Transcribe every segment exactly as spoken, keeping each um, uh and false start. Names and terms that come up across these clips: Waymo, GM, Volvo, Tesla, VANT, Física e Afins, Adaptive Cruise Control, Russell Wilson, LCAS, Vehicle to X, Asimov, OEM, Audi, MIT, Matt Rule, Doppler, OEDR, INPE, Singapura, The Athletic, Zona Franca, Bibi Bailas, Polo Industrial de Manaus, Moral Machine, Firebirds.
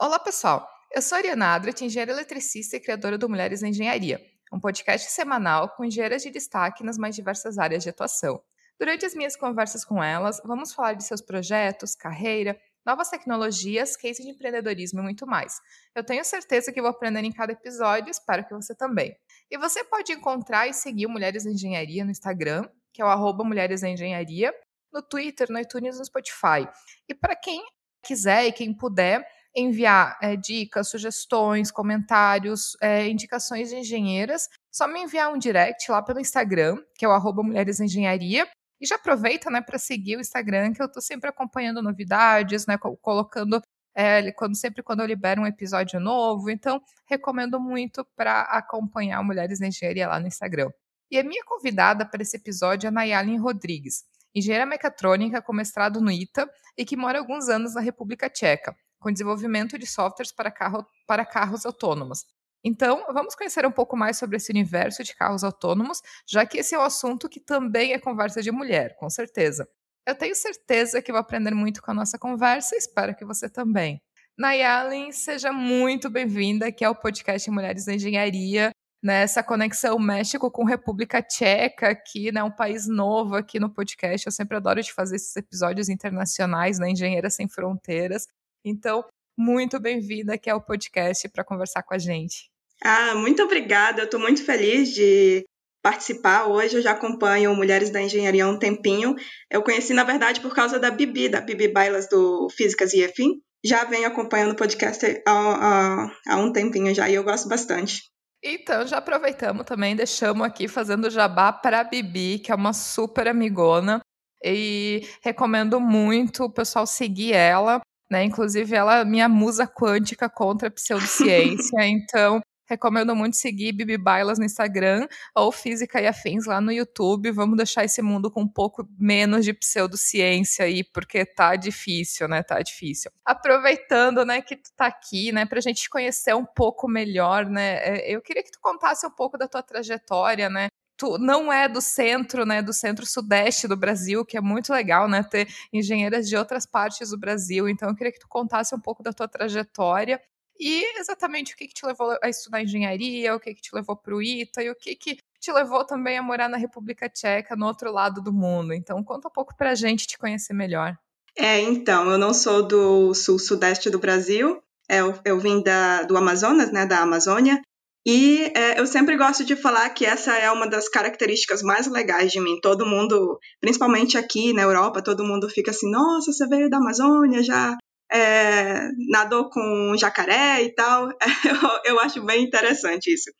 Olá, pessoal! Eu sou a Ariana Adret, engenheira eletricista e criadora do Mulheres na Engenharia, um podcast semanal com engenheiras de destaque nas mais diversas áreas de atuação. Durante as minhas conversas com elas, vamos falar de seus projetos, carreira, novas tecnologias, case de empreendedorismo e muito mais. Eu tenho certeza que vou aprender em cada episódio e espero que você também. E você pode encontrar e seguir Mulheres na Engenharia no Instagram, que é o arroba Mulheres na Engenharia, no Twitter, no iTunes e no Spotify. E para quem quiser e quem puder enviar é, dicas, sugestões, comentários, é, indicações de engenheiras, só me enviar um direct lá pelo Instagram, que é o arroba Mulheres na Engenharia. E já aproveita, né, para seguir o Instagram, que eu estou sempre acompanhando novidades, né, colocando é, quando, sempre quando eu libero um episódio novo. Então, recomendo muito para acompanhar Mulheres na Engenharia lá no Instagram. E a minha convidada para esse episódio é Nayale Rodrigues, engenheira mecatrônica com mestrado no I T A e que mora há alguns anos na República Tcheca, com desenvolvimento de softwares para, carro, para carros autônomos. Então, vamos conhecer um pouco mais sobre esse universo de carros autônomos, já que esse é um assunto que também é conversa de mulher, com certeza. Eu tenho certeza que vou aprender muito com a nossa conversa e espero que você também. Nayale, seja muito bem-vinda aqui ao podcast Mulheres na Engenharia, nessa conexão México com República Tcheca, que é, né, um país novo aqui no podcast. Eu sempre adoro de fazer esses episódios internacionais, né, Engenheiras Sem Fronteiras. Então, muito bem-vinda aqui ao podcast para conversar com a gente. Ah, muito obrigada. Eu estou muito feliz de participar hoje. Eu já acompanho Mulheres da Engenharia há um tempinho. Eu conheci, na verdade, por causa da Bibi, da Bibi Bailas do Física e Afins. Já venho acompanhando o podcast há, há, há um tempinho já e eu gosto bastante. Então, já aproveitamos também, deixamos aqui fazendo jabá para a Bibi, que é uma super amigona. E recomendo muito o pessoal seguir ela. Né? Inclusive, ela é minha musa quântica contra a pseudociência, então recomendo muito seguir Bibi Bailas no Instagram ou Física e Afins lá no YouTube. Vamos deixar esse mundo com um pouco menos de pseudociência aí, porque tá difícil, né? Tá difícil. Aproveitando, né, que tu tá aqui, né, pra gente te conhecer um pouco melhor, né, eu queria que tu contasse um pouco da tua trajetória, né? Tu não é do centro, né, do centro-sudeste do Brasil, que é muito legal, né, ter engenheiras de outras partes do Brasil. Então, eu queria que tu contasse um pouco da tua trajetória e exatamente o que, que te levou a estudar engenharia, o que, que te levou para o I T A e o que, que te levou também a morar na República Tcheca, no outro lado do mundo. Então, conta um pouco para a gente te conhecer melhor. É, então, eu não sou do sul-sudeste do Brasil, eu, eu vim da, do Amazonas, né, da Amazônia. E é, eu sempre gosto de falar que essa é uma das características mais legais de mim. Todo mundo, principalmente aqui na Europa, todo mundo fica assim, nossa, você veio da Amazônia, já é, nadou com jacaré e tal. Eu, eu acho bem interessante isso.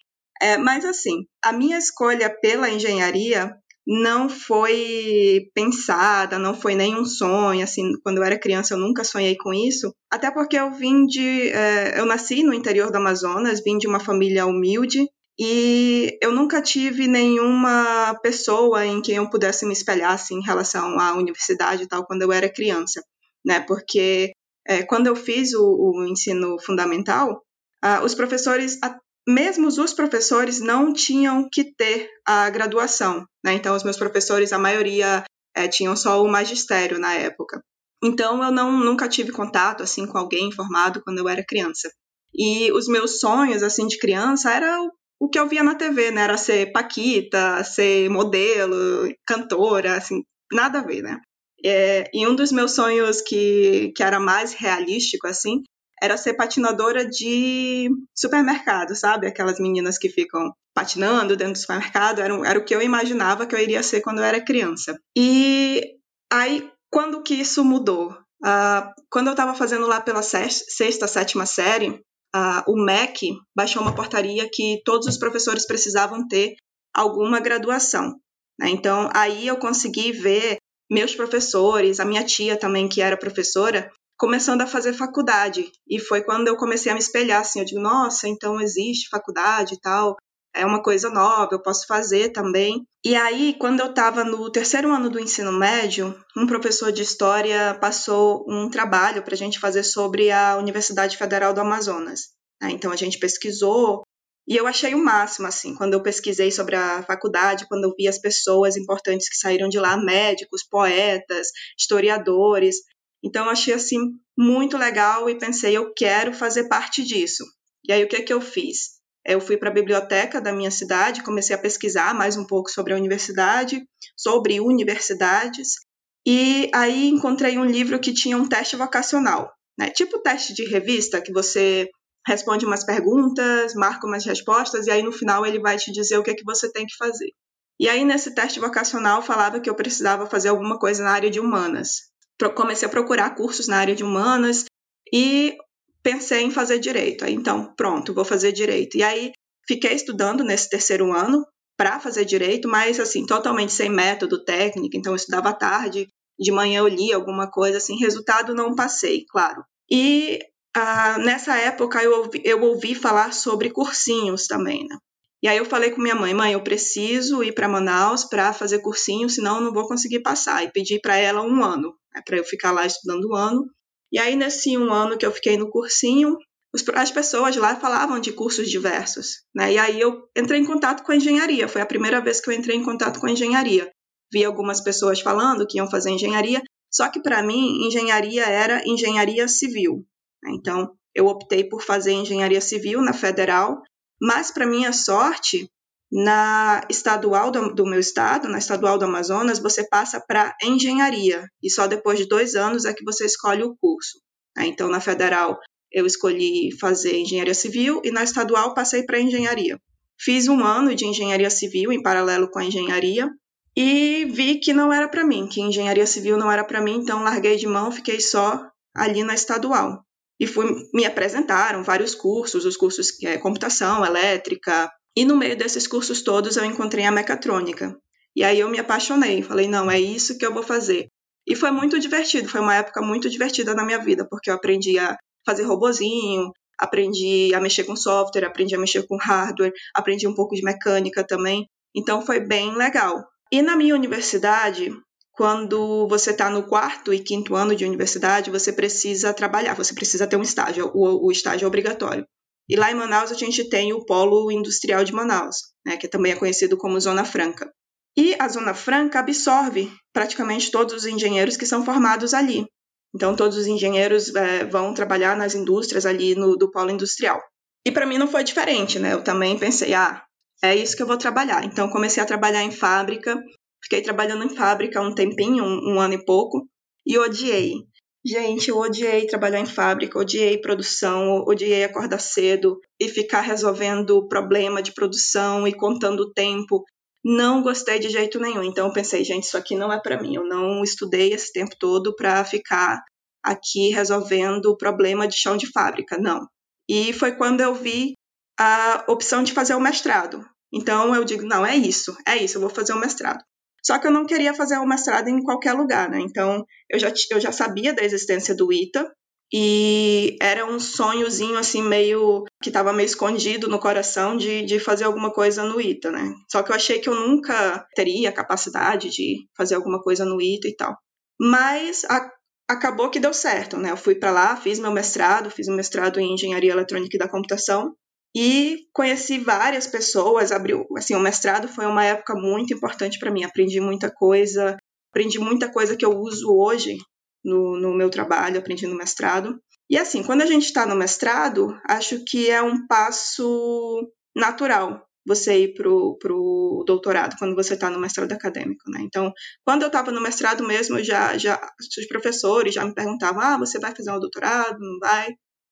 É, mas assim, a minha escolha pela engenharia não foi pensada, não foi nenhum sonho, assim, quando eu era criança eu nunca sonhei com isso, até porque eu vim de, eh, eu nasci no interior do Amazonas, vim de uma família humilde, e eu nunca tive nenhuma pessoa em quem eu pudesse me espelhar, assim, em relação à universidade e tal, quando eu era criança, né, porque eh, quando eu fiz o, o ensino fundamental, ah, os professores... Mesmo os professores não tinham que ter a graduação, né? Então, os meus professores, a maioria, é, tinham só o magistério na época. Então, eu não, nunca tive contato, assim, com alguém formado quando eu era criança. E os meus sonhos, assim, de criança, era o, o que eu via na T V, né? Era ser paquita, ser modelo, cantora, assim, nada a ver, né? É, e um dos meus sonhos que, que era mais realístico, assim, era ser patinadora de supermercado, sabe? Aquelas meninas que ficam patinando dentro do supermercado, era, era o que eu imaginava que eu iria ser quando eu era criança. E aí, quando que isso mudou? Uh, quando eu estava fazendo lá pela sexta, sétima série, uh, o M E C baixou uma portaria que todos os professores precisavam ter alguma graduação, né? Então, aí eu consegui ver meus professores, a minha tia também, que era professora, começando a fazer faculdade, e foi quando eu comecei a me espelhar, assim, eu digo, nossa, então existe faculdade e tal, é uma coisa nova, eu posso fazer também. E aí, quando eu estava no terceiro ano do ensino médio, um professor de história passou um trabalho para a gente fazer sobre a Universidade Federal do Amazonas, né? Então a gente pesquisou, e eu achei o máximo, assim, quando eu pesquisei sobre a faculdade, quando eu vi as pessoas importantes que saíram de lá, médicos, poetas, historiadores. Então, eu achei, assim, muito legal e pensei, eu quero fazer parte disso. E aí, o que é que eu fiz? Eu fui para a biblioteca da minha cidade, comecei a pesquisar mais um pouco sobre a universidade, sobre universidades, e aí encontrei um livro que tinha um teste vocacional, né? Tipo teste de revista, que você responde umas perguntas, marca umas respostas, e aí no final ele vai te dizer o que é que você tem que fazer. E aí nesse teste vocacional falava que eu precisava fazer alguma coisa na área de humanas. Comecei a procurar cursos na área de humanas e pensei em fazer direito. Aí, então, pronto, vou fazer direito. E aí fiquei estudando nesse terceiro ano para fazer direito, mas assim, totalmente sem método técnico, então eu estudava à tarde, de manhã eu lia alguma coisa, assim, resultado não passei, claro. E ah, nessa época eu ouvi, eu ouvi falar sobre cursinhos também, né? E aí eu falei com minha mãe, mãe, eu preciso ir para Manaus para fazer cursinho, senão eu não vou conseguir passar. E pedi para ela um ano, né, para eu ficar lá estudando um ano. E aí nesse um ano que eu fiquei no cursinho, as pessoas lá falavam de cursos diversos, né? E aí eu entrei em contato com a engenharia, foi a primeira vez que eu entrei em contato com a engenharia. Vi algumas pessoas falando que iam fazer engenharia, só que para mim engenharia era engenharia civil, né? Então eu optei por fazer engenharia civil na Federal, mas, para minha sorte, na estadual do, do meu estado, na estadual do Amazonas, você passa para engenharia, e só depois de dois anos é que você escolhe o curso, né? Então, na federal, eu escolhi fazer engenharia civil, e na estadual, passei para engenharia. Fiz um ano de engenharia civil, em paralelo com a engenharia, e vi que não era para mim, que engenharia civil não era para mim, então larguei de mão, fiquei só ali na estadual. E fui, me apresentaram vários cursos, os cursos que é computação, elétrica, e no meio desses cursos todos eu encontrei a mecatrônica. E aí eu me apaixonei, falei, não, é isso que eu vou fazer. E foi muito divertido, foi uma época muito divertida na minha vida, porque eu aprendi a fazer robozinho, aprendi a mexer com software, aprendi a mexer com hardware, aprendi um pouco de mecânica também, então foi bem legal. E na minha universidade, quando você está no quarto e quinto ano de universidade, você precisa trabalhar, você precisa ter um estágio, o, o estágio é obrigatório. E lá em Manaus a gente tem o Polo Industrial de Manaus, né, que também é conhecido como Zona Franca. E a Zona Franca absorve praticamente todos os engenheiros que são formados ali. Então todos os engenheiros é, vão trabalhar nas indústrias ali no, do Polo Industrial. E para mim não foi diferente, né? Eu também pensei, ah, é isso que eu vou trabalhar. Então comecei a trabalhar em fábrica. Fiquei trabalhando em fábrica um tempinho, um, um ano e pouco, e odiei. Gente, eu odiei trabalhar em fábrica, odiei produção, odiei acordar cedo e ficar resolvendo problema de produção e contando o tempo. Não gostei de jeito nenhum. Então eu pensei, gente, isso aqui não é para mim. Eu não estudei esse tempo todo para ficar aqui resolvendo o problema de chão de fábrica, não. E foi quando eu vi a opção de fazer o mestrado. Então eu digo, não, é isso, é isso, eu vou fazer o mestrado. Só que eu não queria fazer o mestrado em qualquer lugar, né? Então, eu já, eu já sabia da existência do I T A e era um sonhozinho, assim, meio... que estava meio escondido no coração de, de fazer alguma coisa no I T A, né? Só que eu achei que eu nunca teria a capacidade de fazer alguma coisa no I T A e tal. Mas a, acabou que deu certo, né? Eu fui para lá, fiz meu mestrado, fiz um mestrado em Engenharia Eletrônica e da Computação. E conheci várias pessoas, abriu, assim, o mestrado foi uma época muito importante para mim, aprendi muita coisa, aprendi muita coisa que eu uso hoje no, no meu trabalho, aprendi no mestrado. E assim, quando a gente está no mestrado, acho que é um passo natural você ir para o doutorado, quando você está no mestrado acadêmico, né? Então, quando eu estava no mestrado mesmo, já, já, os professores já me perguntavam, ah, você vai fazer um doutorado, não vai?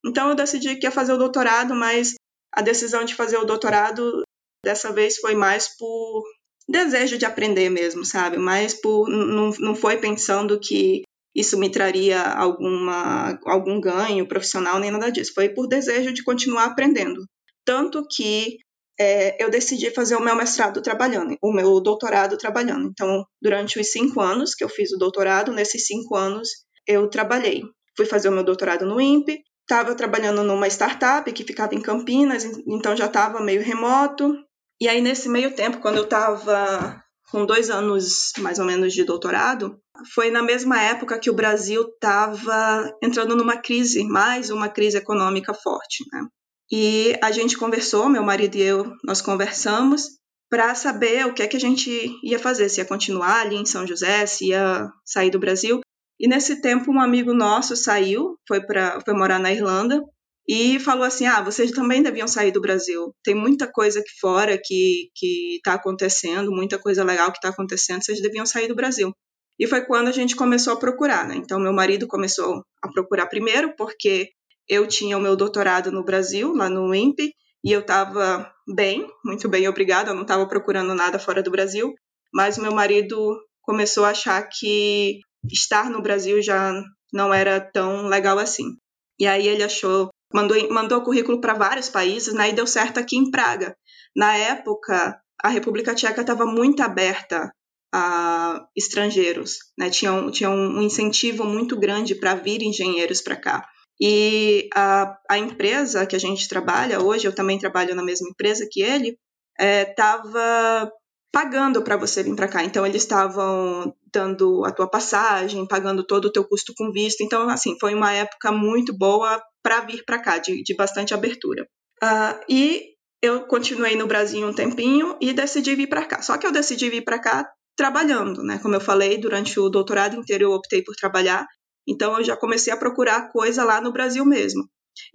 Então, eu decidi que ia fazer o doutorado, mas a decisão de fazer o doutorado, dessa vez, foi mais por desejo de aprender mesmo, sabe? Mais por... Não, não foi pensando que isso me traria alguma, algum ganho profissional, nem nada disso. Foi por desejo de continuar aprendendo. Tanto que é, eu decidi fazer o meu mestrado trabalhando, o meu doutorado trabalhando. Então, durante os cinco anos que eu fiz o doutorado, nesses cinco anos eu trabalhei. Fui fazer o meu doutorado no I N P E, estava trabalhando numa startup que ficava em Campinas, então já estava meio remoto. E aí, nesse meio tempo, quando eu estava com dois anos, mais ou menos, de doutorado, foi na mesma época que o Brasil estava entrando numa crise, mais uma crise econômica forte, né? E a gente conversou, meu marido e eu, nós conversamos para saber o que é que a gente ia fazer, se ia continuar ali em São José, se ia sair do Brasil. E nesse tempo um amigo nosso saiu, foi, pra, foi morar na Irlanda, e falou assim, ah, vocês também deviam sair do Brasil, tem muita coisa aqui fora que está acontecendo, muita coisa legal que está acontecendo, vocês deviam sair do Brasil. E foi quando a gente começou a procurar, né? Então, meu marido começou a procurar primeiro, porque eu tinha o meu doutorado no Brasil, lá no I N P E, e eu estava bem, muito bem, obrigada, eu não estava procurando nada fora do Brasil, mas o meu marido começou a achar que estar no Brasil já não era tão legal assim. E aí ele achou, mandou, mandou currículo para vários países, né? E deu certo aqui em Praga. Na época, a República Tcheca estava muito aberta a estrangeiros, né? Tinha um, tinha um incentivo muito grande para vir engenheiros para cá. E a, a empresa que a gente trabalha hoje, eu também trabalho na mesma empresa que ele, estava é, pagando para você vir para cá. Então, eles estavam dando a tua passagem, pagando todo o teu custo com visto. Então, assim, foi uma época muito boa para vir para cá, de, de bastante abertura. Uh, e eu continuei no Brasil um tempinho e decidi vir para cá. Só que eu decidi vir para cá trabalhando, né? Como eu falei, durante o doutorado inteiro eu optei por trabalhar, então eu já comecei a procurar coisa lá no Brasil mesmo.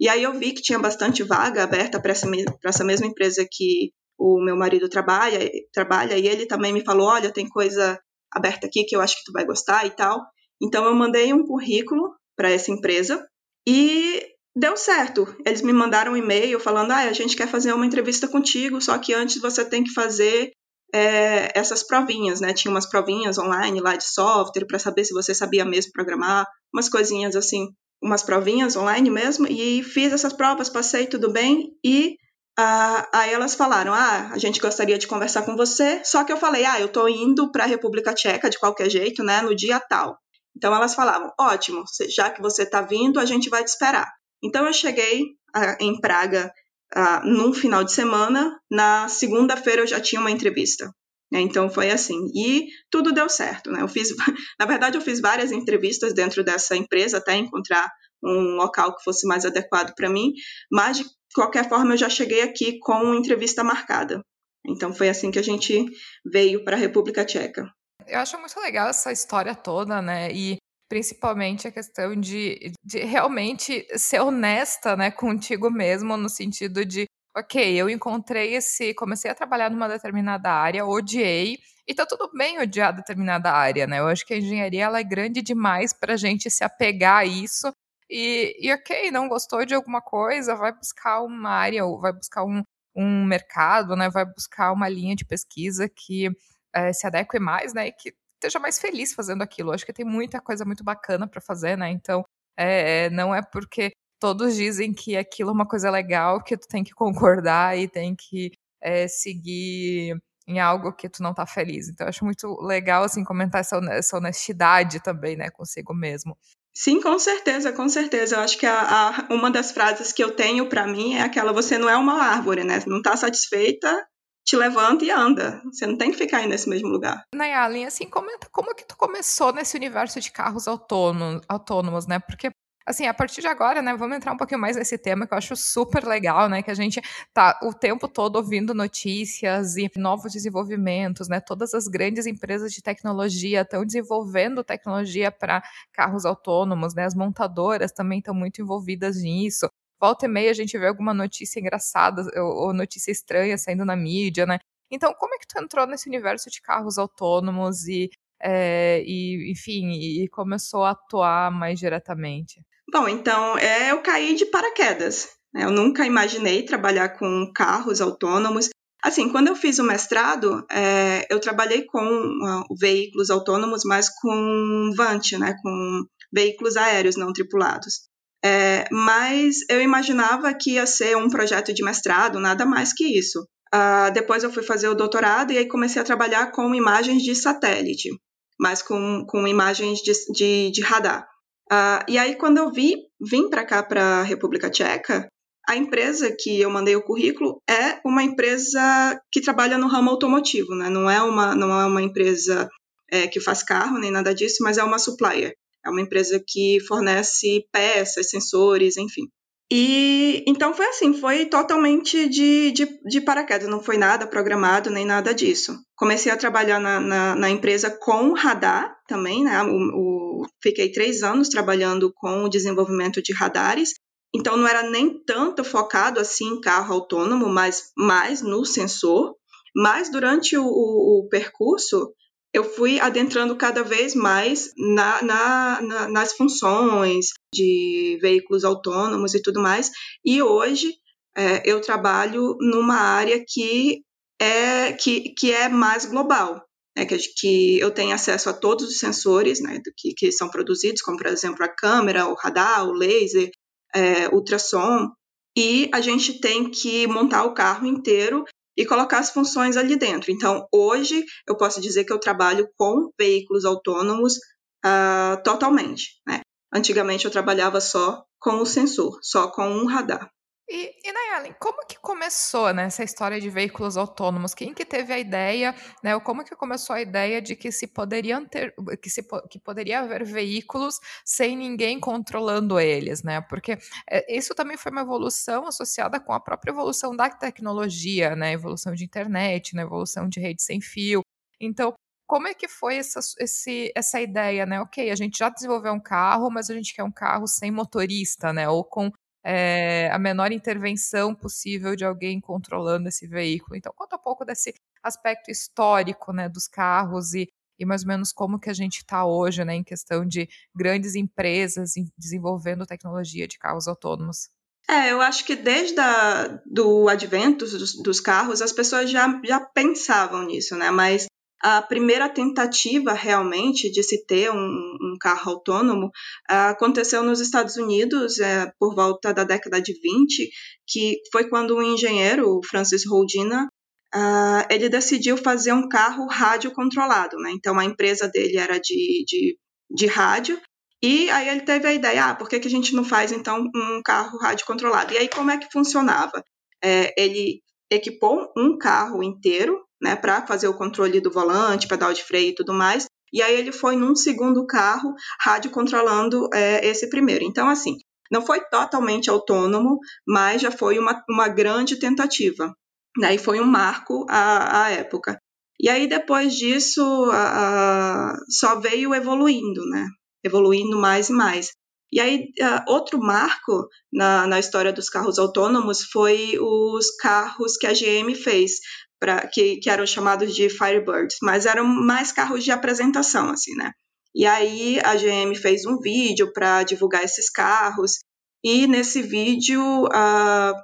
E aí eu vi que tinha bastante vaga aberta para essa, essa mesma empresa que o meu marido trabalha, trabalha, e ele também me falou, olha, tem coisa aberta aqui que eu acho que tu vai gostar e tal. Então eu mandei um currículo para essa empresa e deu certo. Eles me mandaram um e-mail falando, ah, a gente quer fazer uma entrevista contigo, só que antes você tem que fazer É, essas provinhas, né? Tinha umas provinhas online lá de software para saber se você sabia mesmo programar, umas coisinhas assim, umas provinhas online mesmo, e fiz essas provas, passei, tudo bem, e ah, aí elas falaram, ah, a gente gostaria de conversar com você, só que eu falei, ah, eu tô indo para a República Tcheca de qualquer jeito, né, no dia tal. Então elas falavam, ótimo, já que você tá vindo, a gente vai te esperar. Então eu cheguei ah, em Praga Uh, num final de semana, na segunda-feira eu já tinha uma entrevista, né? Então foi assim, e tudo deu certo, né? Eu fiz, na verdade eu fiz várias entrevistas dentro dessa empresa até encontrar um local que fosse mais adequado para mim, mas de qualquer forma eu já cheguei aqui com uma entrevista marcada, então foi assim que a gente veio para a República Tcheca. Eu acho muito legal essa história toda, né, e principalmente a questão de, de realmente ser honesta, né, contigo mesmo, no sentido de, ok, eu encontrei esse, comecei a trabalhar numa determinada área, odiei, e tá tudo bem odiar determinada área, né, eu acho que a engenharia, ela é grande demais pra gente se apegar a isso, e, e ok, não gostou de alguma coisa, vai buscar uma área, ou vai buscar um, um mercado, né, vai buscar uma linha de pesquisa que é, se adeque mais, né, e que esteja mais feliz fazendo aquilo. Acho que tem muita coisa muito bacana para fazer, né? Então, é, não é porque todos dizem que aquilo é uma coisa legal que tu tem que concordar e tem que é, seguir em algo que tu não tá feliz. Então, acho muito legal, assim, comentar essa, essa honestidade também, né? Consigo mesmo. Sim, com certeza, com certeza. Eu acho que a, a, uma das frases que eu tenho para mim é aquela, você não é uma árvore, né? Não tá satisfeita, te levanta e anda. Você não tem que ficar aí nesse mesmo lugar. Nayale, assim, comenta como que tu começou nesse universo de carros autônomos, autônomos, né? Porque, assim, a partir de agora, né, vamos entrar um pouquinho mais nesse tema que eu acho super legal, né? Que a gente tá o tempo todo ouvindo notícias e novos desenvolvimentos, né? Todas as grandes empresas de tecnologia estão desenvolvendo tecnologia para carros autônomos, né? As montadoras também estão muito envolvidas nisso. Volta e meia a gente vê alguma notícia engraçada ou notícia estranha saindo na mídia, né? Então, como é que tu entrou nesse universo de carros autônomos e, é, e enfim, e começou a atuar mais diretamente? Bom, então, é, eu caí de paraquedas, né? Eu nunca imaginei trabalhar com carros autônomos. Assim, quando eu fiz o mestrado, é, eu trabalhei com uh, veículos autônomos, mas com VANT, né? Com veículos aéreos não tripulados. É, mas eu imaginava que ia ser um projeto de mestrado, nada mais que isso. Uh, depois eu fui fazer o doutorado e aí comecei a trabalhar com imagens de satélite, mas com, com imagens de, de, de radar. Uh, e aí quando eu vi, vim para cá, para a República Tcheca, a empresa que eu mandei o currículo é uma empresa que trabalha no ramo automotivo, né? Não é uma, não é uma empresa é, que faz carro nem nada disso, mas é uma supplier. É uma empresa que fornece peças, sensores, enfim. E então foi assim, foi totalmente de, de, de paraquedas, não foi nada programado nem nada disso. Comecei a trabalhar na, na, na empresa com radar também, né? O, o fiquei três anos trabalhando com o desenvolvimento de radares, então não era nem tanto focado assim em carro autônomo, mas mais no sensor. Mas durante o, o, o percurso, eu fui adentrando cada vez mais na, na, na, nas funções de veículos autônomos e tudo mais. E hoje é, eu trabalho numa área que é, que, que é mais global, né? que, que eu tenho acesso a todos os sensores, né? que, que são produzidos, como, por exemplo, a câmera, o radar, o laser, é, ultrassom. E a gente tem que montar o carro inteiro e colocar as funções ali dentro. Então, hoje, eu posso dizer que eu trabalho com veículos autônomos uh, totalmente, né? Antigamente, eu trabalhava só com o sensor, só com um radar. E, e Nayale, como que começou, né, essa história de veículos autônomos? Quem que teve a ideia, né, ou como que começou a ideia de que se poderiam ter, que se que poderia haver veículos sem ninguém controlando eles, né? Porque é, isso também foi uma evolução associada com a própria evolução da tecnologia, né, evolução de internet, né, evolução de rede sem fio. Então, como é que foi essa, esse, essa ideia, né? Ok, a gente já desenvolveu um carro, mas a gente quer um carro sem motorista, né, ou com É, a menor intervenção possível de alguém controlando esse veículo. Então, conta um pouco desse aspecto histórico, né, dos carros e, e mais ou menos como que a gente está hoje, né, em questão de grandes empresas em, desenvolvendo tecnologia de carros autônomos. É, eu acho que desde o advento dos, dos carros, as pessoas já, já pensavam nisso, né? Mas a primeira tentativa realmente de se ter um, um carro autônomo aconteceu nos Estados Unidos é, por volta da década de vinte, que foi quando um engenheiro, o Francis Houdina, uh, ele decidiu fazer um carro rádio-controlado, né? Então, a empresa dele era de, de, de rádio, e aí ele teve a ideia, ah, por que, que a gente não faz, então, um carro rádio-controlado? E aí, como é que funcionava? É, ele equipou um carro inteiro, né, para fazer o controle do volante, pedal de freio e tudo mais, e aí ele foi num segundo carro, rádio controlando é, esse primeiro. Então, assim, não foi totalmente autônomo, mas já foi uma, uma grande tentativa, né, e foi um marco à, à época. E aí, depois disso, a, a, só veio evoluindo, né, evoluindo mais e mais. E aí, a, outro marco na, na história dos carros autônomos foi os carros que a G M fez, Pra, que, que eram chamados de Firebirds, mas eram mais carros de apresentação, assim, né? E aí a G M fez um vídeo para divulgar esses carros, e nesse vídeo uh,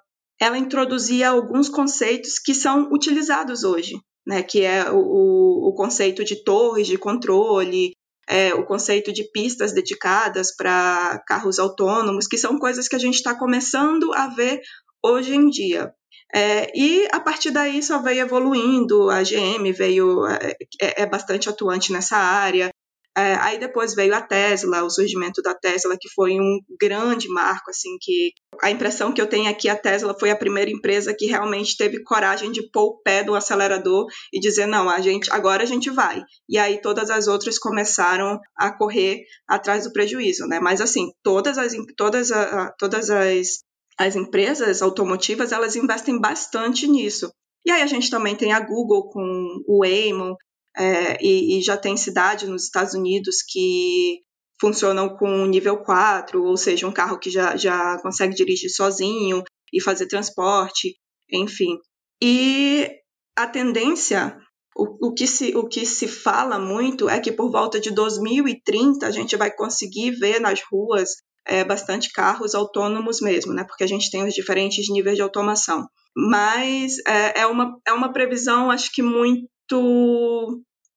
ela introduzia alguns conceitos que são utilizados hoje, né? Que é o, o, o conceito de torres de controle, é, o conceito de pistas dedicadas para carros autônomos, que são coisas que a gente está começando a ver hoje em dia. É, e a partir daí só veio evoluindo, a G M veio, é, é bastante atuante nessa área, é, aí depois veio a Tesla, o surgimento da Tesla, que foi um grande marco, assim, que a impressão que eu tenho é que a Tesla foi a primeira empresa que realmente teve coragem de pôr o pé do acelerador e dizer, não, a gente, agora a gente vai, e aí todas as outras começaram a correr atrás do prejuízo, né, mas assim, todas as, todas a, todas as As empresas automotivas, elas investem bastante nisso. E aí a gente também tem a Google com o Waymo, é, e, e já tem cidades nos Estados Unidos que funcionam com nível quatro, ou seja, um carro que já, já consegue dirigir sozinho e fazer transporte, enfim. E a tendência, o, o, que se, o que se fala muito é que por volta de dois mil e trinta a gente vai conseguir ver nas ruas É, bastante carros autônomos mesmo, né? Porque a gente tem os diferentes níveis de automação. Mas é, é, uma, é uma previsão, acho que muito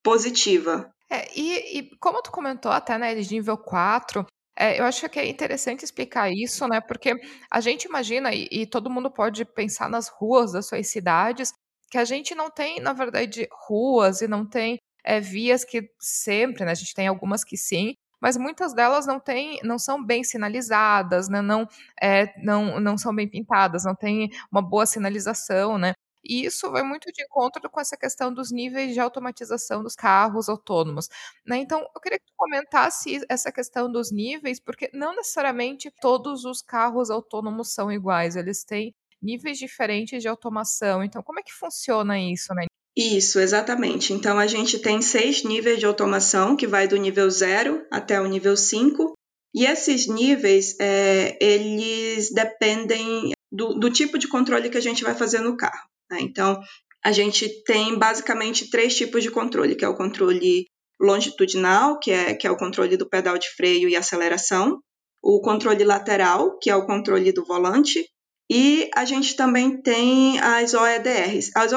positiva. É, e, e como tu comentou até, né, de nível quatro, é, eu acho que é interessante explicar isso, né? Porque a gente imagina, e, e todo mundo pode pensar nas ruas das suas cidades, que a gente não tem, na verdade, ruas e não tem é, vias que sempre, né? A gente tem algumas que sim, mas muitas delas não, tem, não são bem sinalizadas, né? não, é, não, não são bem pintadas, não tem uma boa sinalização, né? E isso vai muito de encontro com essa questão dos níveis de automatização dos carros autônomos, né? Então, eu queria que tu comentasse essa questão dos níveis, porque não necessariamente todos os carros autônomos são iguais, eles têm níveis diferentes de automação. Então, como é que funciona isso, né? Isso, exatamente. Então, a gente tem seis níveis de automação, que vai do nível zero até o nível cinco. E esses níveis, é, eles dependem do, do tipo de controle que a gente vai fazer no carro, né? Então, a gente tem basicamente três tipos de controle, que é o controle longitudinal, que é, que é o controle do pedal de freio e aceleração, o controle lateral, que é o controle do volante, e a gente também tem as O E D Rs. As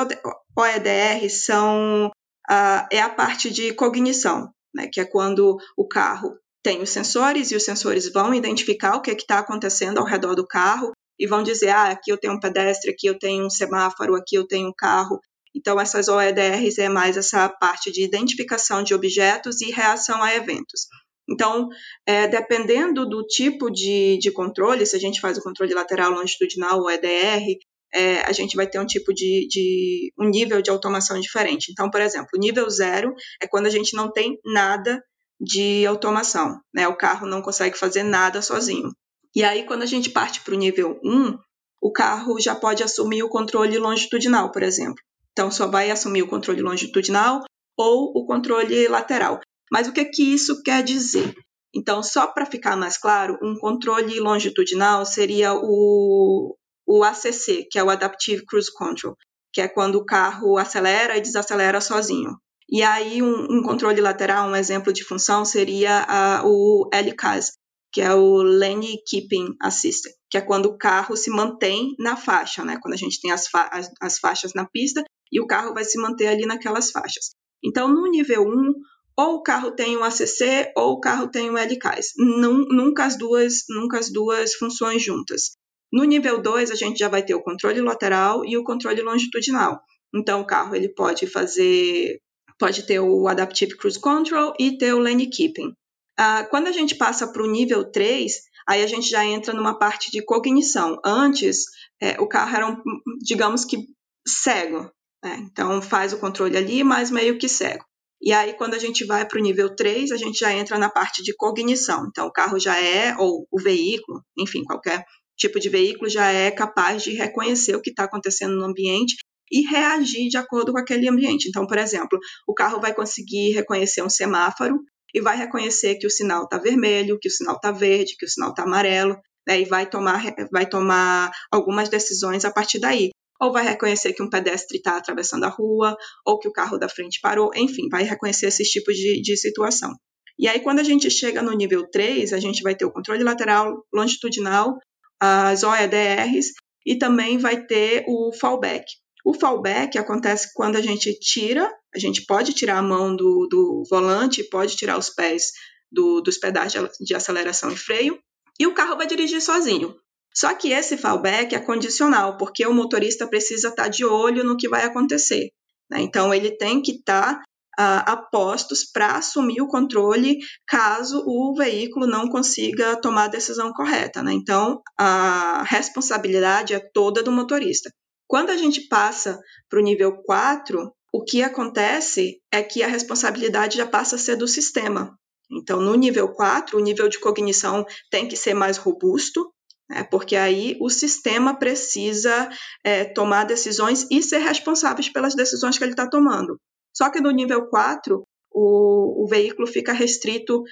O E D Rs são a, é a parte de cognição, né, que é quando o carro tem os sensores e os sensores vão identificar o que é que está acontecendo ao redor do carro e vão dizer, ah, aqui eu tenho um pedestre, aqui eu tenho um semáforo, aqui eu tenho um carro. Então, essas O E D Rs é mais essa parte de identificação de objetos e reação a eventos. Então, é, dependendo do tipo de, de controle, se a gente faz o controle lateral longitudinal ou O E D R, é, a gente vai ter um tipo de, de um nível de automação diferente. Então, por exemplo, o nível zero é quando a gente não tem nada de automação, né? O carro não consegue fazer nada sozinho. E aí, quando a gente parte para o nível um, o carro já pode assumir o controle longitudinal, por exemplo. Então, só vai assumir o controle longitudinal ou o controle lateral. Mas o que, que isso quer dizer? Então, só para ficar mais claro, um controle longitudinal seria o, o A C C, que é o Adaptive Cruise Control, que é quando o carro acelera e desacelera sozinho. E aí, um, um controle lateral, um exemplo de função, seria a, o L C A S, que é o Lane Keeping Assist, que é quando o carro se mantém na faixa, né? Quando a gente tem as, fa- as, as faixas na pista e o carro vai se manter ali naquelas faixas. Então, no nível um, ou o carro tem um A C C ou o carro tem um L C A S. Num, nunca, as duas, nunca as duas funções juntas. No nível dois, a gente já vai ter o controle lateral e o controle longitudinal. Então, o carro ele pode fazer... Pode ter o Adaptive Cruise Control e ter o Lane Keeping. Ah, quando a gente passa para o nível três, aí a gente já entra numa parte de cognição. Antes, é, o carro era, um, digamos que, cego, né? Então, faz o controle ali, mas meio que cego. E aí, quando a gente vai para o nível três, a gente já entra na parte de cognição. Então, o carro já é, ou o veículo, enfim, qualquer tipo de veículo, já é capaz de reconhecer o que está acontecendo no ambiente e reagir de acordo com aquele ambiente. Então, por exemplo, o carro vai conseguir reconhecer um semáforo e vai reconhecer que o sinal está vermelho, que o sinal está verde, que o sinal está amarelo, né? E vai tomar, vai tomar algumas decisões a partir daí. Ou vai reconhecer que um pedestre está atravessando a rua, ou que o carro da frente parou, enfim, vai reconhecer esses tipos de, de situação. E aí, quando a gente chega no nível três, a gente vai ter o controle lateral, longitudinal, as O E D Rs, e também vai ter o fallback. O fallback acontece quando a gente tira, a gente pode tirar a mão do, do volante, pode tirar os pés do, dos pedais de aceleração e freio, e o carro vai dirigir sozinho. Só que esse fallback é condicional, porque o motorista precisa estar de olho no que vai acontecer, né? Então, ele tem que estar a, a postos para assumir o controle caso o veículo não consiga tomar a decisão correta, né? Então, a responsabilidade é toda do motorista. Quando a gente passa para o nível quatro, o que acontece é que a responsabilidade já passa a ser do sistema. Então, no nível quatro, o nível de cognição tem que ser mais robusto, né? Porque aí o sistema precisa é, tomar decisões e ser responsável pelas decisões que ele está tomando. Só que no nível quatro, o, o veículo fica restrito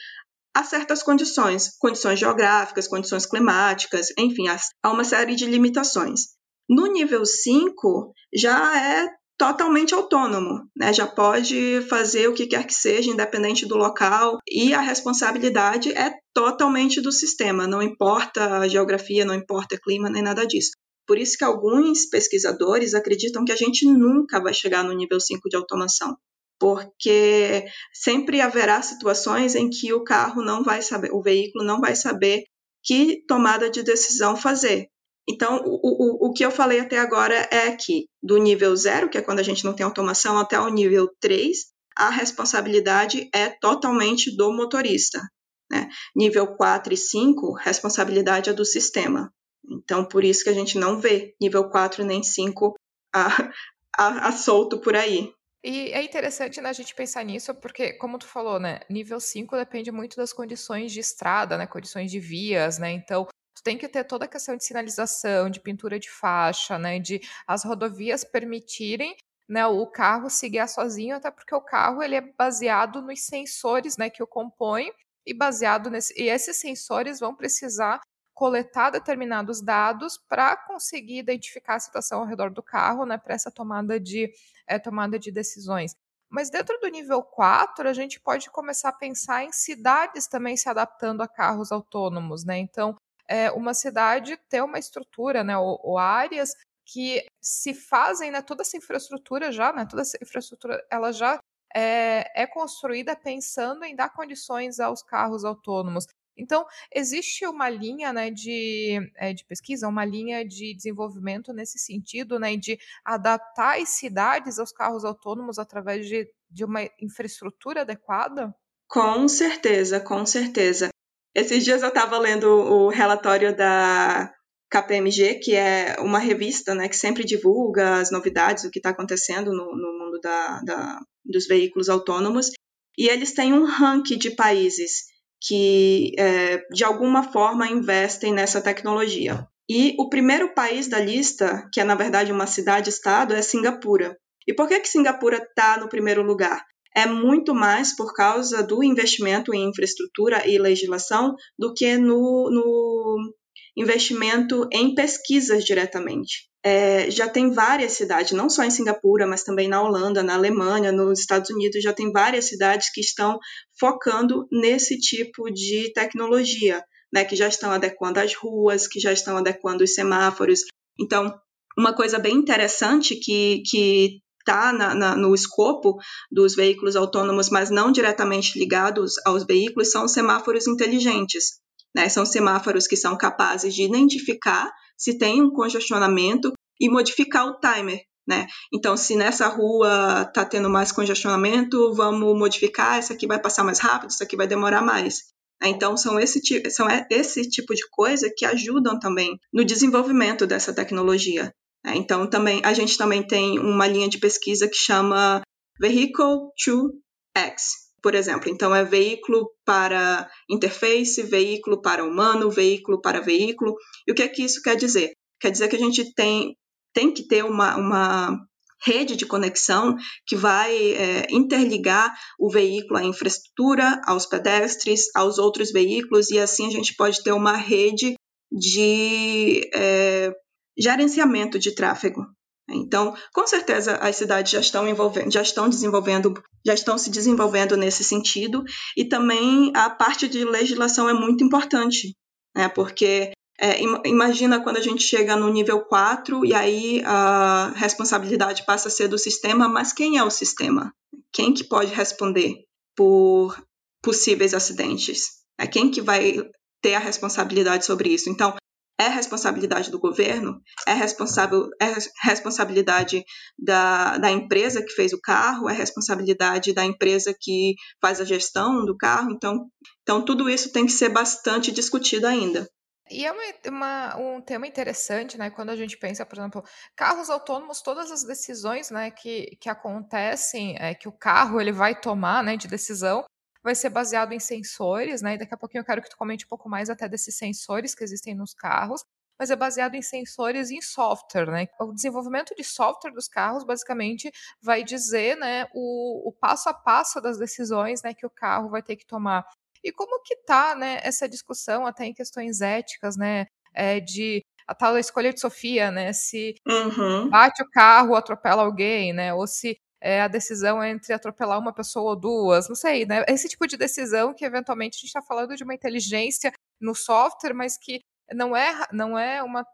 a certas condições, condições geográficas, condições climáticas, enfim, há uma série de limitações. No nível cinco, já é totalmente autônomo, né? Já pode fazer o que quer que seja, independente do local, e a responsabilidade é totalmente do sistema, não importa a geografia, não importa o clima, nem nada disso. Por isso que alguns pesquisadores acreditam que a gente nunca vai chegar no nível cinco de automação, porque sempre haverá situações em que o carro não vai saber, o veículo não vai saber que tomada de decisão fazer. Então, o, o, o que eu falei até agora é que do nível zero, que é quando a gente não tem automação, até o nível três, a responsabilidade é totalmente do motorista, né? Nível quatro e cinco, responsabilidade é do sistema. Então, por isso que a gente não vê nível quatro nem cinco a, a, a solto por aí. E é interessante, né, a gente pensar nisso, porque, como tu falou, né, nível cinco depende muito das condições de estrada, né, condições de vias, né, então... Tem que ter toda a questão de sinalização, de pintura de faixa, né, de as rodovias permitirem, né, o carro se guiar sozinho, até porque o carro ele é baseado nos sensores, né, que o compõem, e baseado nesse, e esses sensores vão precisar coletar determinados dados para conseguir identificar a situação ao redor do carro, né, para essa tomada de, é, tomada de decisões. Mas dentro do nível quatro, a gente pode começar a pensar em cidades também se adaptando a carros autônomos, né? Então, é, uma cidade ter uma estrutura, né, ou, ou áreas que se fazem, né, toda essa infraestrutura já, né, toda essa infraestrutura, ela já é, é construída pensando em dar condições aos carros autônomos. Então, existe uma linha, né, de, é, de pesquisa, uma linha de desenvolvimento nesse sentido, né, de adaptar as cidades aos carros autônomos através de, de uma infraestrutura adequada? Com certeza, com certeza. Esses dias eu estava lendo o relatório da K P M G, que é uma revista, né, que sempre divulga as novidades, o que está acontecendo no, no mundo da, da, dos veículos autônomos, e eles têm um ranking de países que, é, de alguma forma, investem nessa tecnologia. E o primeiro país da lista, que é, na verdade, uma cidade-estado, é Singapura. E por que que Singapura está no primeiro lugar? É muito mais por causa do investimento em infraestrutura e legislação do que no, no investimento em pesquisas diretamente. É, já tem várias cidades, não só em Singapura, mas também na Holanda, na Alemanha, nos Estados Unidos, já tem várias cidades que estão focando nesse tipo de tecnologia, né, que já estão adequando as ruas, que já estão adequando os semáforos. Então, uma coisa bem interessante que que está na, na, no escopo dos veículos autônomos, mas não diretamente ligados aos veículos, são semáforos inteligentes, né? São semáforos que são capazes de identificar se tem um congestionamento e modificar o timer, né? Então, se nessa rua está tendo mais congestionamento, vamos modificar, essa aqui vai passar mais rápido, essa aqui vai demorar mais. Então, são esse, são esse tipo de coisa que ajudam também no desenvolvimento dessa tecnologia. Então, também, a gente também tem uma linha de pesquisa que chama Vehicle to X, por exemplo. Então, é veículo para interface, veículo para humano, veículo para veículo. E o que é que isso quer dizer? Quer dizer que a gente tem, tem que ter uma, uma rede de conexão que vai é, interligar o veículo à infraestrutura, aos pedestres, aos outros veículos, e assim a gente pode ter uma rede de é, gerenciamento de tráfego. Então, com certeza, as cidades já estão envolvendo, já estão desenvolvendo, já estão se desenvolvendo nesse sentido, e também a parte de legislação é muito importante, né? Porque é, imagina quando a gente chega no nível quatro e aí a responsabilidade passa a ser do sistema, mas quem é o sistema? Quem que pode responder por possíveis acidentes? É quem que vai ter a responsabilidade sobre isso? Então, é responsabilidade do governo? É, responsável, é responsabilidade da, da empresa que fez o carro? É responsabilidade da empresa que faz a gestão do carro? Então, então tudo isso tem que ser bastante discutido ainda. E é uma, uma, um tema interessante, né? Quando a gente pensa, por exemplo, carros autônomos, todas as decisões, né, que, que acontecem, é, que o carro ele vai tomar, né, de decisão, vai ser baseado em sensores, né? E daqui a pouquinho eu quero que tu comente um pouco mais até desses sensores que existem nos carros, mas é baseado em sensores e em software, né? O desenvolvimento de software dos carros, basicamente, vai dizer, né, o, o passo a passo das decisões, né, que o carro vai ter que tomar. E como que tá, né, essa discussão até em questões éticas, né, é, de a tal escolha de Sofia, né, se uhum. bate o carro, atropela alguém, né, ou se É a decisão entre atropelar uma pessoa ou duas, não sei, né? Esse tipo de decisão que, eventualmente, a gente está falando de uma inteligência no software, mas que não é, não é, uma,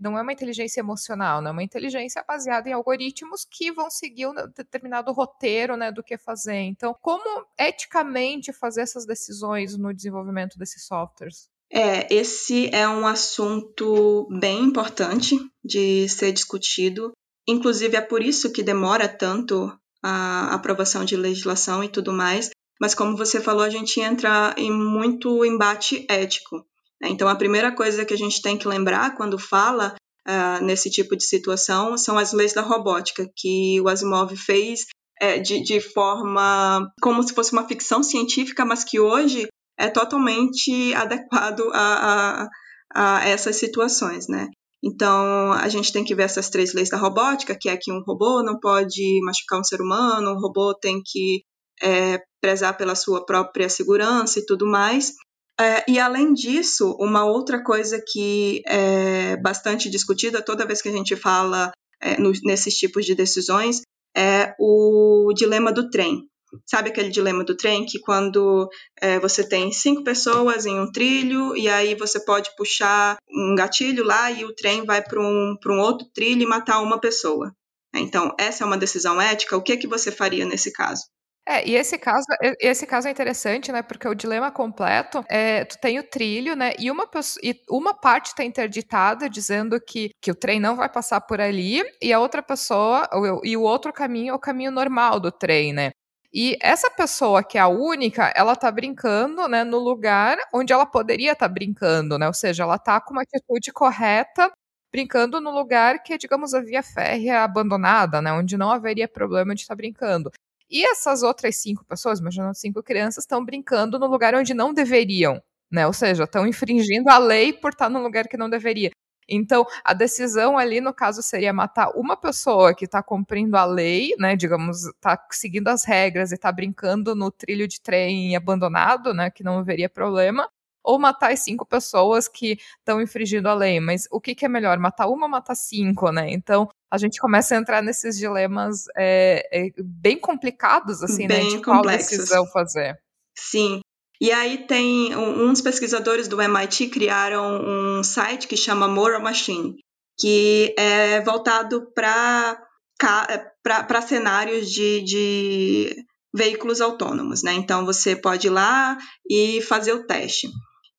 não é uma inteligência emocional, né? É uma inteligência baseada em algoritmos que vão seguir um determinado roteiro, né, do que fazer. Então, como eticamente fazer essas decisões no desenvolvimento desses softwares? É, esse é um assunto bem importante de ser discutido. Inclusive, é por isso que demora tanto a aprovação de legislação e tudo mais, mas como você falou, a gente entra em muito embate ético, né? Então, a primeira coisa que a gente tem que lembrar quando fala uh, nesse tipo de situação são as leis da robótica, que o Asimov fez é, de, de forma como se fosse uma ficção científica, mas que hoje é totalmente adequado a, a, a essas situações, né? Então, a gente tem que ver essas três leis da robótica, que é que um robô não pode machucar um ser humano, um robô tem que é, prezar pela sua própria segurança e tudo mais. É, e, além disso, uma outra coisa que é bastante discutida toda vez que a gente fala é, no, nesses tipos de decisões é o dilema do trem. Sabe aquele dilema do trem que quando é, você tem cinco pessoas em um trilho e aí você pode puxar um gatilho lá e o trem vai para um, para um outro trilho e matar uma pessoa. Então, essa é uma decisão ética. O que, que você faria nesse caso? É, e esse caso, esse caso é interessante, né? Porque o dilema completo é, tu tem o trilho, né? E uma, e uma parte está interditada, dizendo que, que o trem não vai passar por ali, e a outra pessoa, ou, e o outro caminho é o caminho normal do trem, né? E essa pessoa que é a única, ela tá brincando, né, no lugar onde ela poderia estar tá brincando, né? Ou seja, ela tá com uma atitude correta, brincando no lugar que é, digamos, a via férrea abandonada, né? Onde não haveria problema de estar tá brincando. E essas outras cinco pessoas, imaginando cinco crianças, estão brincando no lugar onde não deveriam, né? Ou seja, estão infringindo a lei por estar tá num lugar que não deveria. Então, a decisão ali, no caso, seria matar uma pessoa que está cumprindo a lei, né, digamos, está seguindo as regras e está brincando no trilho de trem abandonado, né, que não haveria problema, ou matar as cinco pessoas que estão infringindo a lei. Mas o que, que é melhor, matar uma ou matar cinco, né? Então, a gente começa a entrar nesses dilemas é, é, bem complicados, assim, bem né, de qual complexos. Decisão fazer. Sim. E aí tem uns pesquisadores do M I T criaram um site que chama Moral Machine, que é voltado para cenários de, de veículos autônomos, né? Então você pode ir lá e fazer o teste.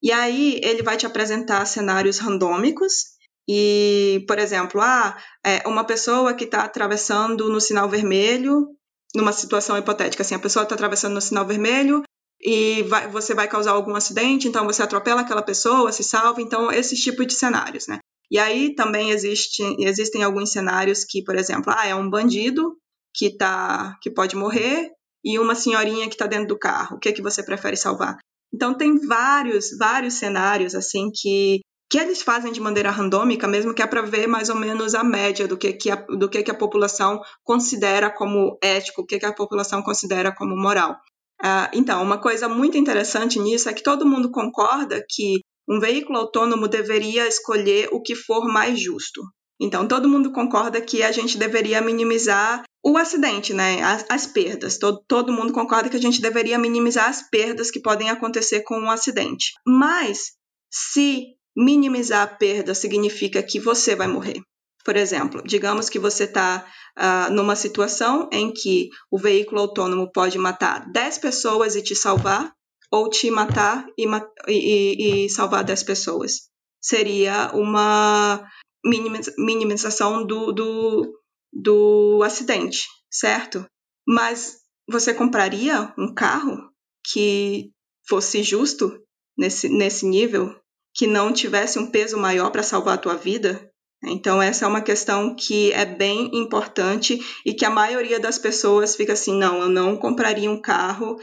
E aí ele vai te apresentar cenários randômicos. E, por exemplo, ah, é uma pessoa que está atravessando no sinal vermelho, numa situação hipotética, assim, a pessoa está atravessando no sinal vermelho, e vai, você vai causar algum acidente, então você atropela aquela pessoa, se salva, então esses tipos de cenários, né? E aí também existe, existem alguns cenários que, por exemplo, ah, é um bandido que, tá, que pode morrer e uma senhorinha que está dentro do carro, o que, que você prefere salvar? Então tem vários, vários cenários assim que, que eles fazem de maneira randômica, mesmo que é para ver mais ou menos a média do que, que, a, do que, que a população considera como ético, o que, que a população considera como moral. Uh, então, uma coisa muito interessante nisso é que todo mundo concorda que um veículo autônomo deveria escolher o que for mais justo. Então, todo mundo concorda que a gente deveria minimizar o acidente, né? As, as perdas. Todo, todo mundo concorda que a gente deveria minimizar as perdas que podem acontecer com um acidente. Mas, se minimizar a perda significa que você vai morrer. Por exemplo, digamos que você está uh, numa situação em que o veículo autônomo pode matar dez pessoas e te salvar, ou te matar e, e, e salvar dez pessoas. Seria uma minimização do, do, do acidente, certo? Mas você compraria um carro que fosse justo nesse, nesse nível, que não tivesse um peso maior para salvar a tua vida? Então, essa é uma questão que é bem importante e que a maioria das pessoas fica assim, não, eu não compraria um carro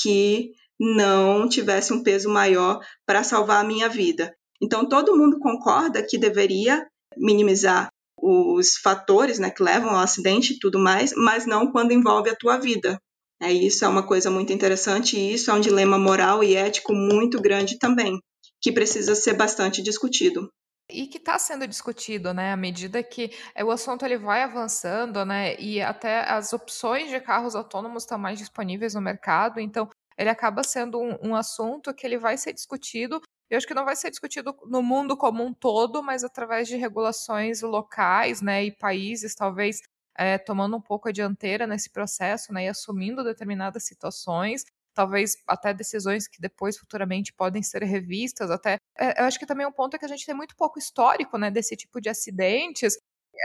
que não tivesse um peso maior para salvar a minha vida. Então, todo mundo concorda que deveria minimizar os fatores, né, que levam ao acidente e tudo mais, mas não quando envolve a tua vida. É, isso é uma coisa muito interessante e isso é um dilema moral e ético muito grande também, que precisa ser bastante discutido. E que está sendo discutido, né, à medida que o assunto ele vai avançando, né, e até as opções de carros autônomos estão mais disponíveis no mercado, então ele acaba sendo um, um assunto que ele vai ser discutido, eu acho que não vai ser discutido no mundo como um todo, mas através de regulações locais, né, e países talvez é, tomando um pouco a dianteira nesse processo, né, e assumindo determinadas situações, talvez até decisões que depois futuramente podem ser revistas, até eu acho que também um ponto é que a gente tem muito pouco histórico, né, desse tipo de acidentes,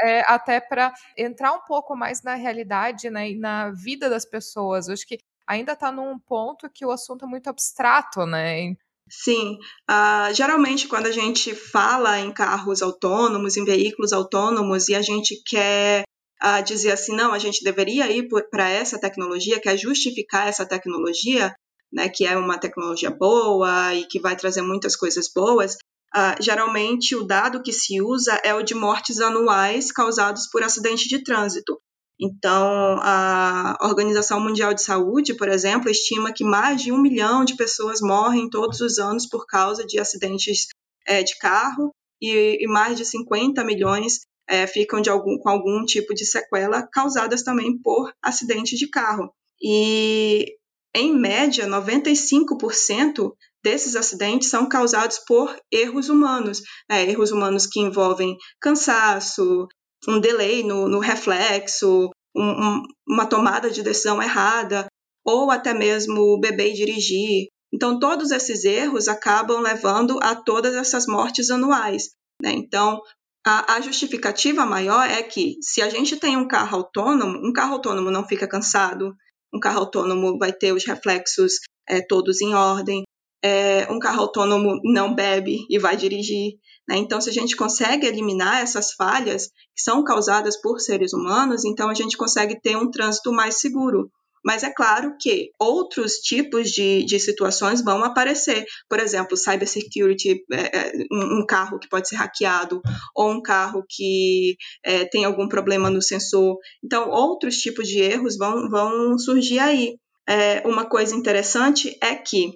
é, até para entrar um pouco mais na realidade, né, e na vida das pessoas. Eu acho que ainda está num ponto que o assunto é muito abstrato, né? Sim, uh, geralmente quando a gente fala em carros autônomos, em veículos autônomos, e a gente quer a dizer assim, não, a gente deveria ir para essa tecnologia, quer justificar essa tecnologia, né, que é uma tecnologia boa e que vai trazer muitas coisas boas, Uh, geralmente, o dado que se usa é o de mortes anuais causadas por acidente de trânsito. Então, a Organização Mundial de Saúde, por exemplo, estima que mais de um milhão de pessoas morrem todos os anos por causa de acidentes é, de carro e, e mais de cinquenta milhões é, ficam de algum, com algum tipo de sequela causadas também por acidente de carro. E, em média, noventa e cinco por cento desses acidentes são causados por erros humanos, né? Erros humanos que envolvem cansaço, um delay no, no reflexo, um, um, uma tomada de decisão errada, ou até mesmo beber e dirigir. Então, todos esses erros acabam levando a todas essas mortes anuais, né? Então, a, a justificativa maior é que, se a gente tem um carro autônomo, um carro autônomo não fica cansado, um carro autônomo vai ter os reflexos é, todos em ordem, é, um carro autônomo não bebe e vai dirigir. Então, se a gente consegue eliminar essas falhas que são causadas por seres humanos, então a gente consegue ter um trânsito mais seguro. Mas é claro que outros tipos de, de situações vão aparecer. Por exemplo, cybersecurity, é, um carro que pode ser hackeado, ou um carro que é, tem algum problema no sensor. Então, outros tipos de erros vão, vão surgir aí. É, uma coisa interessante é que,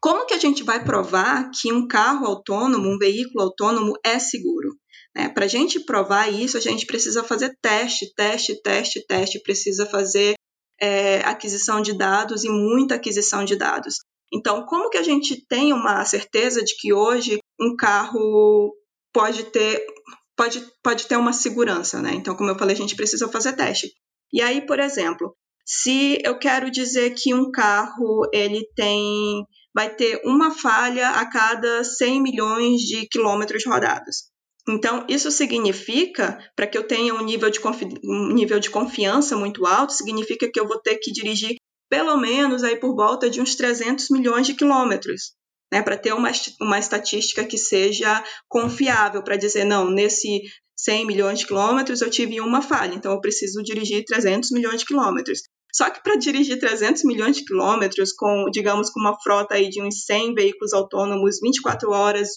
como que a gente vai provar que um carro autônomo, um veículo autônomo é seguro? É, para a gente provar isso, a gente precisa fazer teste, teste, teste, teste, precisa fazer é, aquisição de dados e muita aquisição de dados. Então, como que a gente tem uma certeza de que hoje um carro pode ter, pode, pode ter uma segurança, né? Então, como eu falei, a gente precisa fazer teste. E aí, por exemplo, se eu quero dizer que um carro ele tem... vai ter uma falha a cada cem milhões de quilômetros rodados. Então, isso significa, para que eu tenha um nível, de confi- um nível de confiança muito alto, significa que eu vou ter que dirigir pelo menos aí por volta de uns trezentos milhões de quilômetros, né, para ter uma, uma estatística que seja confiável, para dizer, não, nesse cem milhões de quilômetros eu tive uma falha, então eu preciso dirigir trezentos milhões de quilômetros. Só que para dirigir trezentos milhões de quilômetros, com, digamos, com uma frota aí de uns cem veículos autônomos, vinte e quatro horas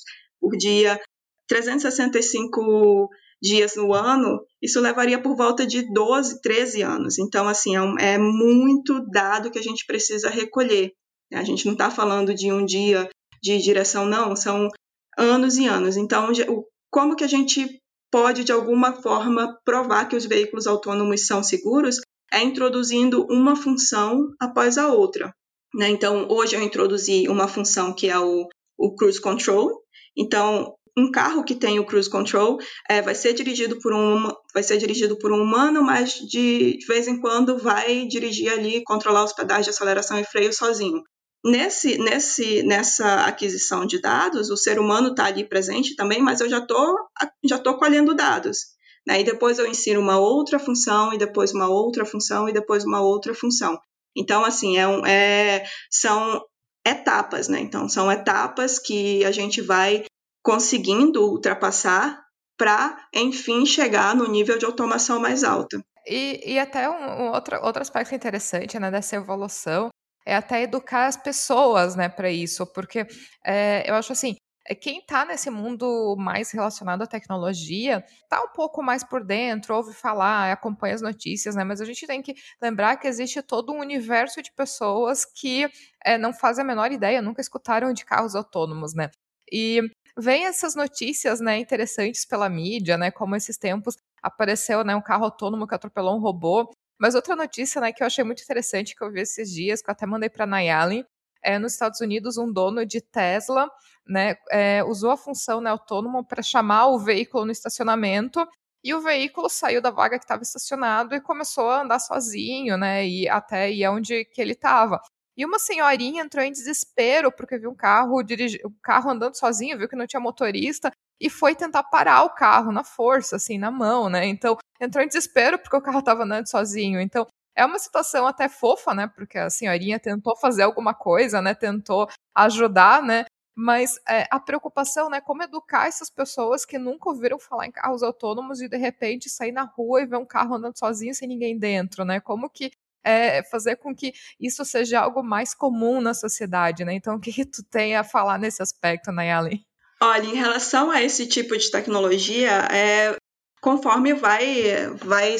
por dia, trezentos e sessenta e cinco dias no ano, isso levaria por volta de doze, treze anos. Então, assim, é, um, é muito dado que a gente precisa recolher. A gente não está falando de um dia de direção, não, são anos e anos. Então, como que a gente pode, de alguma forma, provar que os veículos autônomos são seguros? É introduzindo uma função após a outra, né? Então, hoje eu introduzi uma função que é o, o Cruise Control. Então, um carro que tem o Cruise Control é, vai ser dirigido por um, vai ser dirigido por um humano, mas de, de vez em quando vai dirigir ali, controlar os pedais de aceleração e freio sozinho. Nesse, nesse, nessa aquisição de dados, o ser humano está ali presente também, mas eu já estou já tô colhendo dados. E depois eu insiro uma outra função, e depois uma outra função, e depois uma outra função. Então, assim, é um, é, são etapas, né? Então, são etapas que a gente vai conseguindo ultrapassar para, enfim, chegar no nível de automação mais alto. E, e até um, um outro, outro aspecto interessante, né, dessa evolução é até educar as pessoas, né, para isso, porque é, eu acho assim, quem está nesse mundo mais relacionado à tecnologia está um pouco mais por dentro, ouve falar, acompanha as notícias, né? Mas a gente tem que lembrar que existe todo um universo de pessoas que é, não fazem a menor ideia, nunca escutaram de carros autônomos, né? E vem essas notícias, né, interessantes pela mídia, né? Como esses tempos apareceu, né, um carro autônomo que atropelou um robô. Mas outra notícia, né, que eu achei muito interessante, que eu vi esses dias, que eu até mandei para a Nayale, é, nos Estados Unidos, um dono de Tesla, né, é, usou a função, né, autônoma para chamar o veículo no estacionamento, e o veículo saiu da vaga que estava estacionado e começou a andar sozinho, né, e até ir onde que ele estava. E uma senhorinha entrou em desespero porque viu um carro, dirigi- um carro andando sozinho, viu que não tinha motorista, e foi tentar parar o carro na força, assim, na mão, né? Então, entrou em desespero porque o carro estava andando sozinho. Então, é uma situação até fofa, né, porque a senhorinha tentou fazer alguma coisa, né, tentou ajudar, né, mas é, a preocupação, né, como educar essas pessoas que nunca ouviram falar em carros autônomos e de repente sair na rua e ver um carro andando sozinho sem ninguém dentro, né, como que é, fazer com que isso seja algo mais comum na sociedade, né, então o que, que tu tem a falar nesse aspecto, Nayale? Olha, em relação a esse tipo de tecnologia, é, conforme vai, vai